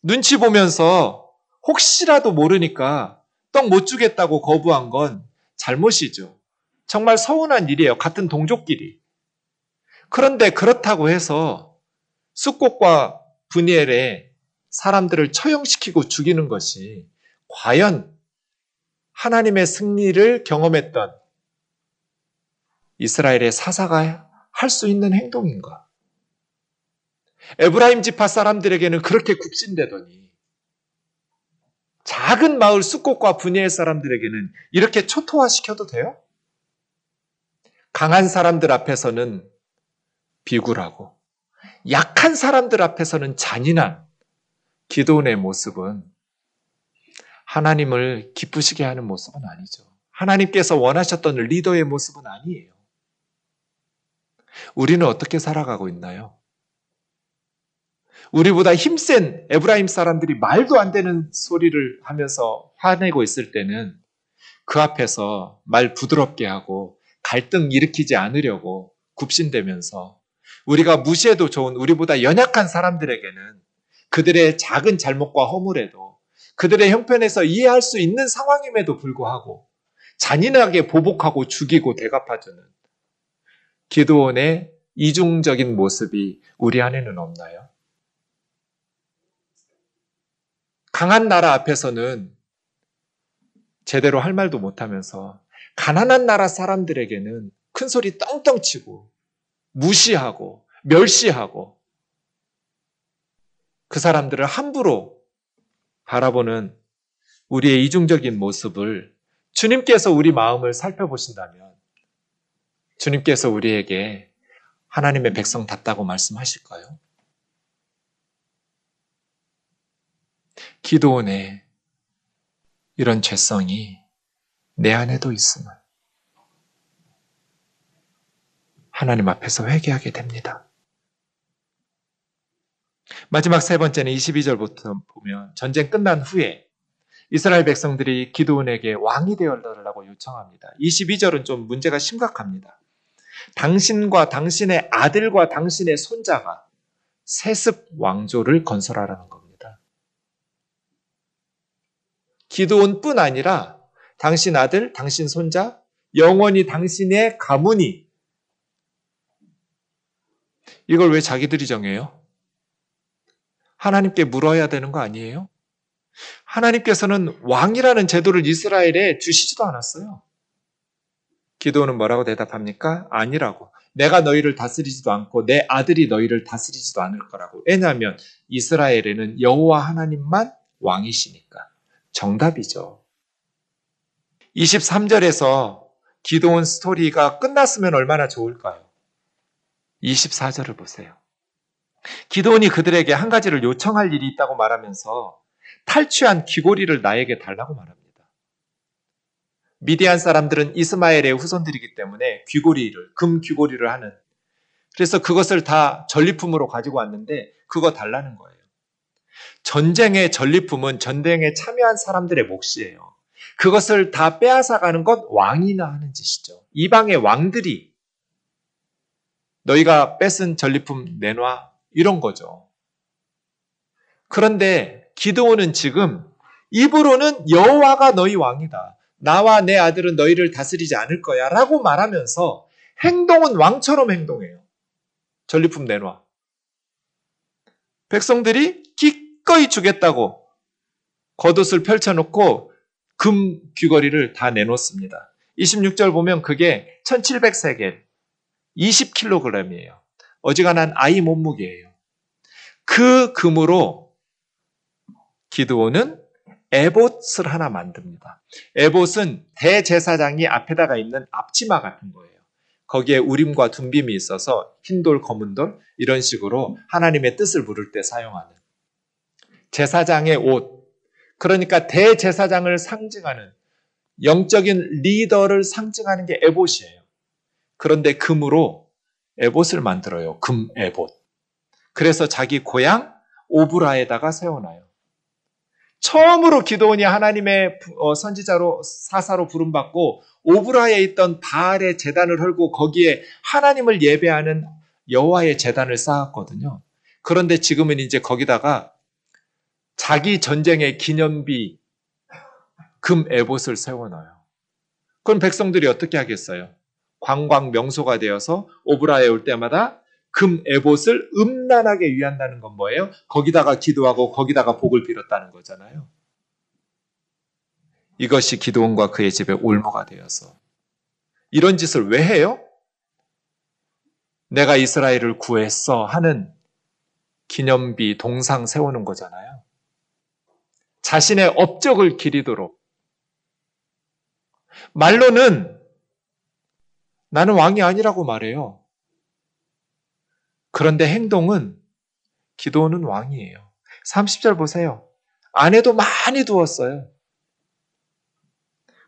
눈치 보면서 혹시라도 모르니까 떡 못 주겠다고 거부한 건 잘못이죠. 정말 서운한 일이에요. 같은 동족끼리. 그런데 그렇다고 해서 숙곳과 브니엘의 사람들을 처형시키고 죽이는 것이 과연 하나님의 승리를 경험했던 이스라엘의 사사가 할 수 있는 행동인가? 에브라임 지파 사람들에게는 그렇게 굽신대더니 작은 마을 숙곳과 브니엘 사람들에게는 이렇게 초토화시켜도 돼요? 강한 사람들 앞에서는 비굴하고 약한 사람들 앞에서는 잔인한 기드온의 모습은 하나님을 기쁘시게 하는 모습은 아니죠. 하나님께서 원하셨던 리더의 모습은 아니에요. 우리는 어떻게 살아가고 있나요? 우리보다 힘센 에브라임 사람들이 말도 안 되는 소리를 하면서 화내고 있을 때는 그 앞에서 말 부드럽게 하고 갈등 일으키지 않으려고 굽신대면서 우리가 무시해도 좋은 우리보다 연약한 사람들에게는 그들의 작은 잘못과 허물에도 그들의 형편에서 이해할 수 있는 상황임에도 불구하고 잔인하게 보복하고 죽이고 대갚아주는 기드온의 이중적인 모습이 우리 안에는 없나요? 강한 나라 앞에서는 제대로 할 말도 못하면서 가난한 나라 사람들에게는 큰소리 떵떵치고 무시하고 멸시하고 그 사람들을 함부로 바라보는 우리의 이중적인 모습을 주님께서 우리 마음을 살펴보신다면 주님께서 우리에게 하나님의 백성답다고 말씀하실까요? 기드온의 이런 죄성이 내 안에도 있음을 하나님 앞에서 회개하게 됩니다. 마지막 세 번째는 이십이 절부터 보면 전쟁 끝난 후에 이스라엘 백성들이 기드온에게 왕이 되어달라고 요청합니다. 이십이 절은 좀 문제가 심각합니다. 당신과 당신의 아들과 당신의 손자가 세습 왕조를 건설하라는 겁니다. 기드온뿐 아니라 당신 아들, 당신 손자, 영원히 당신의 가문이. 이걸 왜 자기들이 정해요? 하나님께 물어야 되는 거 아니에요? 하나님께서는 왕이라는 제도를 이스라엘에 주시지도 않았어요. 기드온은 뭐라고 대답합니까? 아니라고. 내가 너희를 다스리지도 않고 내 아들이 너희를 다스리지도 않을 거라고. 왜냐하면 이스라엘에는 여호와 하나님만 왕이시니까. 정답이죠. 이십삼 절에서 기드온 스토리가 끝났으면 얼마나 좋을까요? 이십사 절을 보세요. 기드온이 그들에게 한 가지를 요청할 일이 있다고 말하면서 탈취한 귀고리를 나에게 달라고 말합니다. 미디안 사람들은 이스마엘의 후손들이기 때문에 귀고리를, 금 귀고리를 하는, 그래서 그것을 다 전리품으로 가지고 왔는데 그거 달라는 거예요. 전쟁의 전리품은 전쟁에 참여한 사람들의 몫이에요. 그것을 다 빼앗아가는 건 왕이나 하는 짓이죠. 이방의 왕들이 너희가 뺏은 전리품 내놔, 이런 거죠. 그런데 기드온은 지금 입으로는 여호와가 너희 왕이다, 나와 내 아들은 너희를 다스리지 않을 거야 라고 말하면서 행동은 왕처럼 행동해요. 전리품 내놔. 백성들이 기꺼이 주겠다고 겉옷을 펼쳐놓고 금 귀걸이를 다 내놓습니다. 이십육 절 보면 그게 천칠백 세겔, 이십 킬로그램이에요. 어지간한 아이 몸무게예요. 그 금으로 기드온은 에봇을 하나 만듭니다. 에봇은 대제사장이 앞에다가 있는 앞치마 같은 거예요. 거기에 우림과 둠빔이 있어서 흰돌, 검은돌 이런 식으로 하나님의 뜻을 부를 때 사용하는 제사장의 옷, 그러니까 대제사장을 상징하는 영적인 리더를 상징하는 게 에봇이에요. 그런데 금으로 에봇을 만들어요. 금 에봇. 그래서 자기 고향 오브라에다가 세워놔요. 처음으로 기드온이 하나님의 선지자로, 사사로 부름받고 오브라에 있던 바알의 제단을 헐고 거기에 하나님을 예배하는 여호와의 제단을 쌓았거든요. 그런데 지금은 이제 거기다가 자기 전쟁의 기념비 금 에봇을 세워놔요. 그럼 백성들이 어떻게 하겠어요? 관광 명소가 되어서 오브라에 올 때마다 금 에봇을 음란하게 위한다는 건 뭐예요? 거기다가 기도하고 거기다가 복을 빌었다는 거잖아요. 이것이 기드온과 그의 집에 올무가 되어서. 이런 짓을 왜 해요? 내가 이스라엘을 구했어 하는 기념비 동상 세우는 거잖아요. 자신의 업적을 기리도록. 말로는 나는 왕이 아니라고 말해요. 그런데 행동은, 기도는 왕이에요. 삼십 절 보세요. 아내도 많이 두었어요.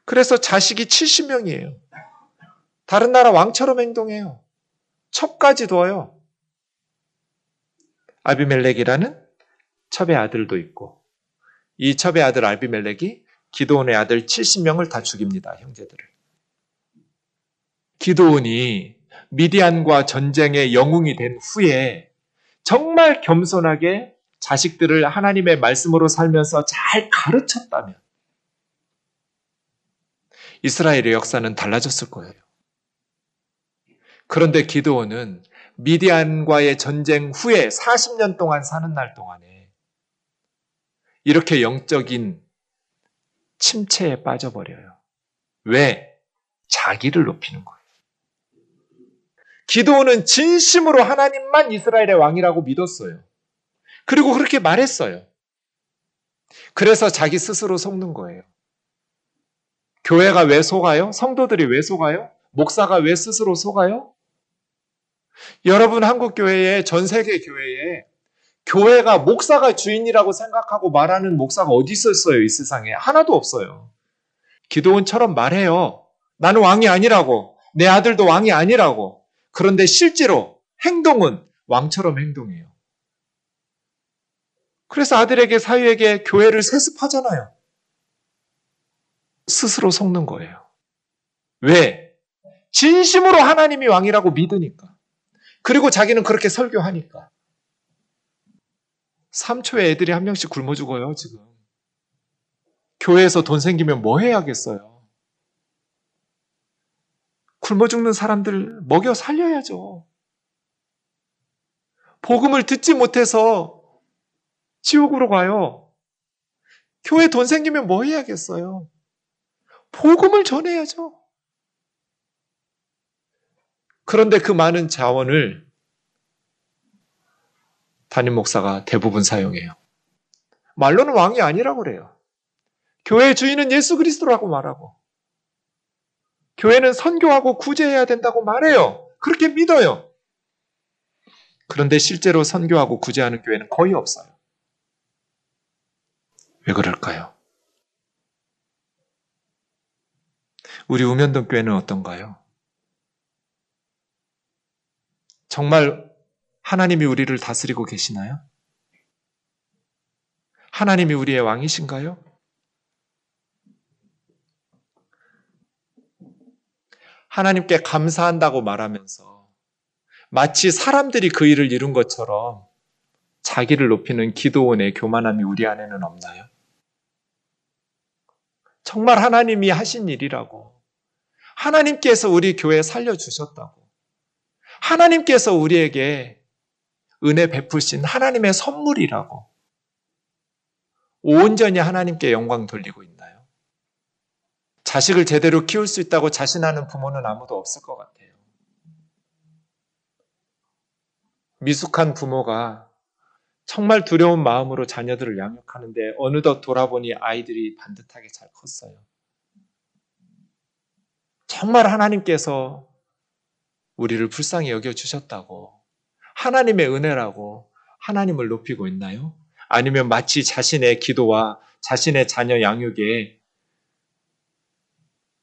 그래서 자식이 칠십 명이에요. 다른 나라 왕처럼 행동해요. 첩까지 둬요. 아비멜렉이라는 첩의 아들도 있고, 이 첩의 아들 아비멜렉이 기드온의 아들 칠십 명을 다 죽입니다. 형제들을. 기드온이 미디안과 전쟁의 영웅이 된 후에 정말 겸손하게 자식들을 하나님의 말씀으로 살면서 잘 가르쳤다면 이스라엘의 역사는 달라졌을 거예요. 그런데 기드온은 미디안과의 전쟁 후에 사십 년 동안 사는 날 동안에 이렇게 영적인 침체에 빠져버려요. 왜? 자기를 높이는 거예요. 기드온은 진심으로 하나님만 이스라엘의 왕이라고 믿었어요. 그리고 그렇게 말했어요. 그래서 자기 스스로 속는 거예요. 교회가 왜 속아요? 성도들이 왜 속아요? 목사가 왜 스스로 속아요? 여러분, 한국교회에, 전세계 교회에 교회가 목사가 주인이라고 생각하고 말하는 목사가 어디 있었어요? 이 세상에 하나도 없어요. 기드온처럼 말해요. 나는 왕이 아니라고, 내 아들도 왕이 아니라고. 그런데 실제로 행동은 왕처럼 행동해요. 그래서 아들에게, 사위에게 교회를 세습하잖아요. 스스로 속는 거예요. 왜? 진심으로 하나님이 왕이라고 믿으니까. 그리고 자기는 그렇게 설교하니까. 삼 초에 애들이 한 명씩 굶어 죽어요, 지금. 교회에서 돈 생기면 뭐 해야겠어요? 굶어 죽는 사람들 먹여 살려야죠. 복음을 듣지 못해서 지옥으로 가요. 교회 돈 생기면 뭐 해야겠어요? 복음을 전해야죠. 그런데 그 많은 자원을 담임 목사가 대부분 사용해요. 말로는 왕이 아니라고 그래요. 교회의 주인은 예수 그리스도라고 말하고 교회는 선교하고 구제해야 된다고 말해요. 그렇게 믿어요. 그런데 실제로 선교하고 구제하는 교회는 거의 없어요. 왜 그럴까요? 우리 우면동 교회는 어떤가요? 정말 하나님이 우리를 다스리고 계시나요? 하나님이 우리의 왕이신가요? 하나님께 감사한다고 말하면서 마치 사람들이 그 일을 이룬 것처럼 자기를 높이는 기도원의 교만함이 우리 안에는 없나요? 정말 하나님이 하신 일이라고, 하나님께서 우리 교회 살려주셨다고, 하나님께서 우리에게 은혜 베푸신 하나님의 선물이라고 온전히 하나님께 영광 돌리고 있나요? 자식을 제대로 키울 수 있다고 자신하는 부모는 아무도 없을 것 같아요. 미숙한 부모가 정말 두려운 마음으로 자녀들을 양육하는데 어느덧 돌아보니 아이들이 반듯하게 잘 컸어요. 정말 하나님께서 우리를 불쌍히 여겨주셨다고, 하나님의 은혜라고 하나님을 높이고 있나요? 아니면 마치 자신의 기도와 자신의 자녀 양육에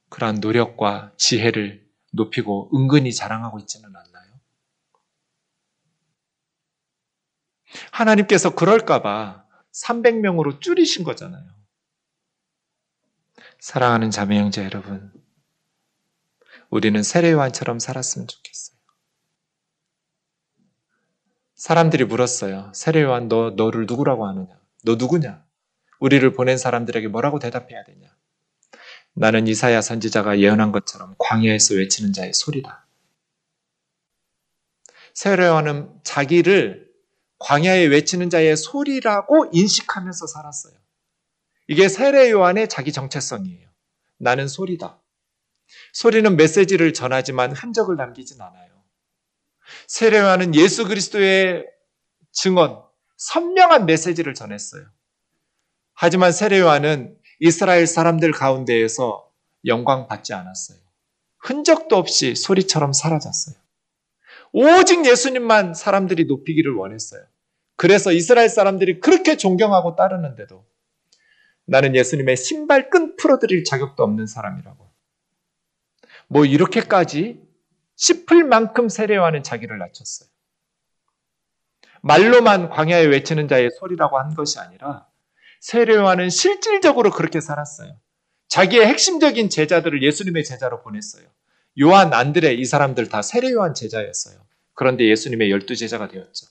그러한 노력과 지혜를 높이고 은근히 자랑하고 있지는 않나요? 하나님께서 그럴까봐 삼백 명으로 줄이신 거잖아요. 사랑하는 자매 형제 여러분, 우리는 세례요한처럼 살았으면 좋겠어요. 사람들이 물었어요. 세례요한, 너, 너를 누구라고 하느냐? 너 누구냐? 우리를 보낸 사람들에게 뭐라고 대답해야 되냐? 나는 이사야 선지자가 예언한 것처럼 광야에서 외치는 자의 소리다. 세례요한은 자기를 광야에 외치는 자의 소리라고 인식하면서 살았어요. 이게 세례요한의 자기 정체성이에요. 나는 소리다. 소리는 메시지를 전하지만 흔적을 남기진 않아요. 세례요한은 예수 그리스도의 증언, 선명한 메시지를 전했어요. 하지만 세례요한은 이스라엘 사람들 가운데에서 영광 받지 않았어요. 흔적도 없이 소리처럼 사라졌어요. 오직 예수님만 사람들이 높이기를 원했어요. 그래서 이스라엘 사람들이 그렇게 존경하고 따르는데도 나는 예수님의 신발끈 풀어드릴 자격도 없는 사람이라고. 뭐 이렇게까지 싶을 만큼 세례요한은 자기를 낮췄어요. 말로만 광야에 외치는 자의 소리라고 한 것이 아니라 세례요한은 실질적으로 그렇게 살았어요. 자기의 핵심적인 제자들을 예수님의 제자로 보냈어요. 요한, 안드레 이 사람들 다 세례요한 제자였어요. 그런데 예수님의 열두 제자가 되었죠.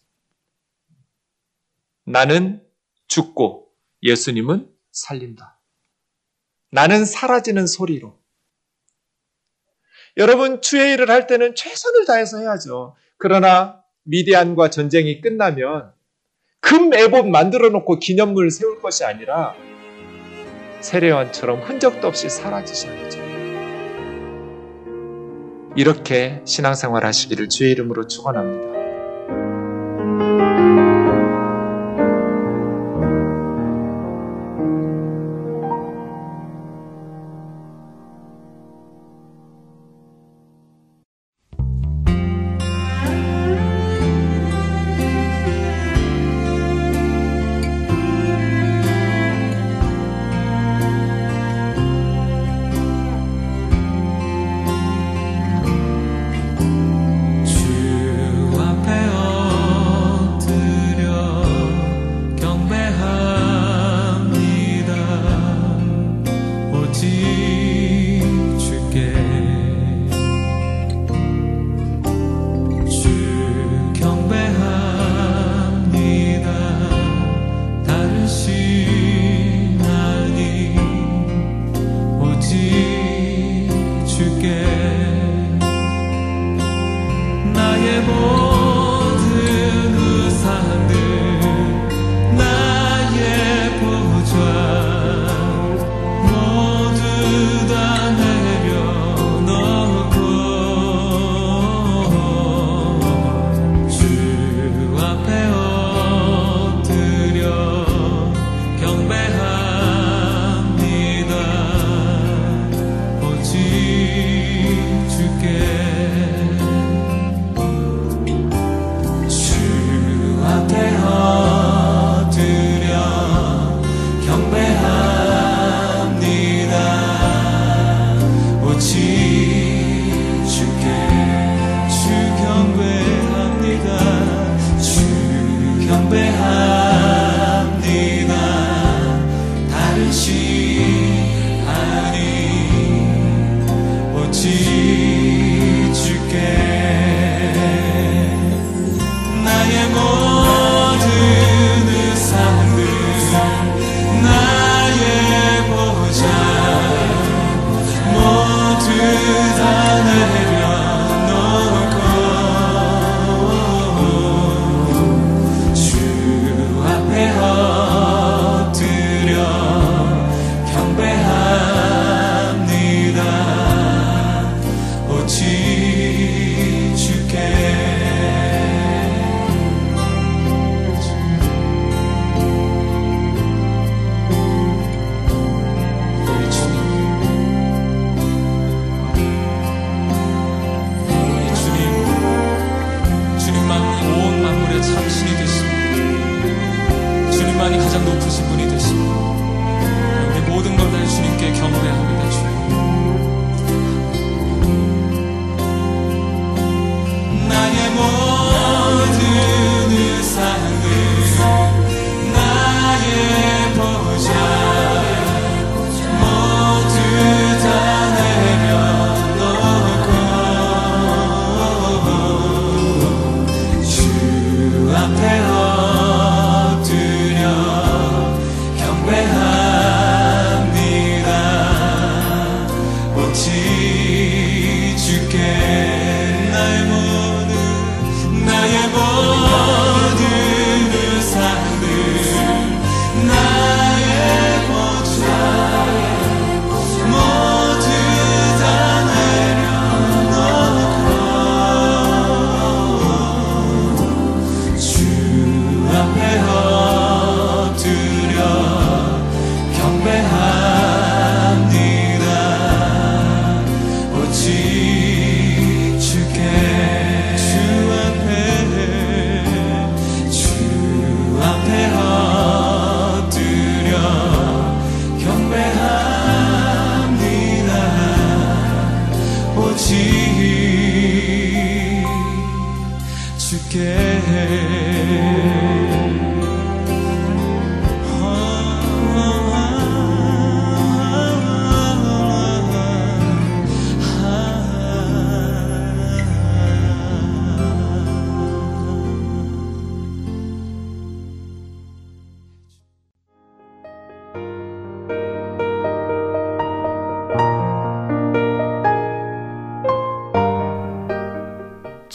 나는 죽고 예수님은 살린다. 나는 사라지는 소리로. 여러분, 주의 일을 할 때는 최선을 다해서 해야죠. 그러나 미디안과 전쟁이 끝나면 금 애봇 만들어 놓고 기념물 세울 것이 아니라 세례요한처럼 흔적도 없이 사라지셔야죠. 이렇게 신앙생활 하시기를 주의 이름으로 축원합니다.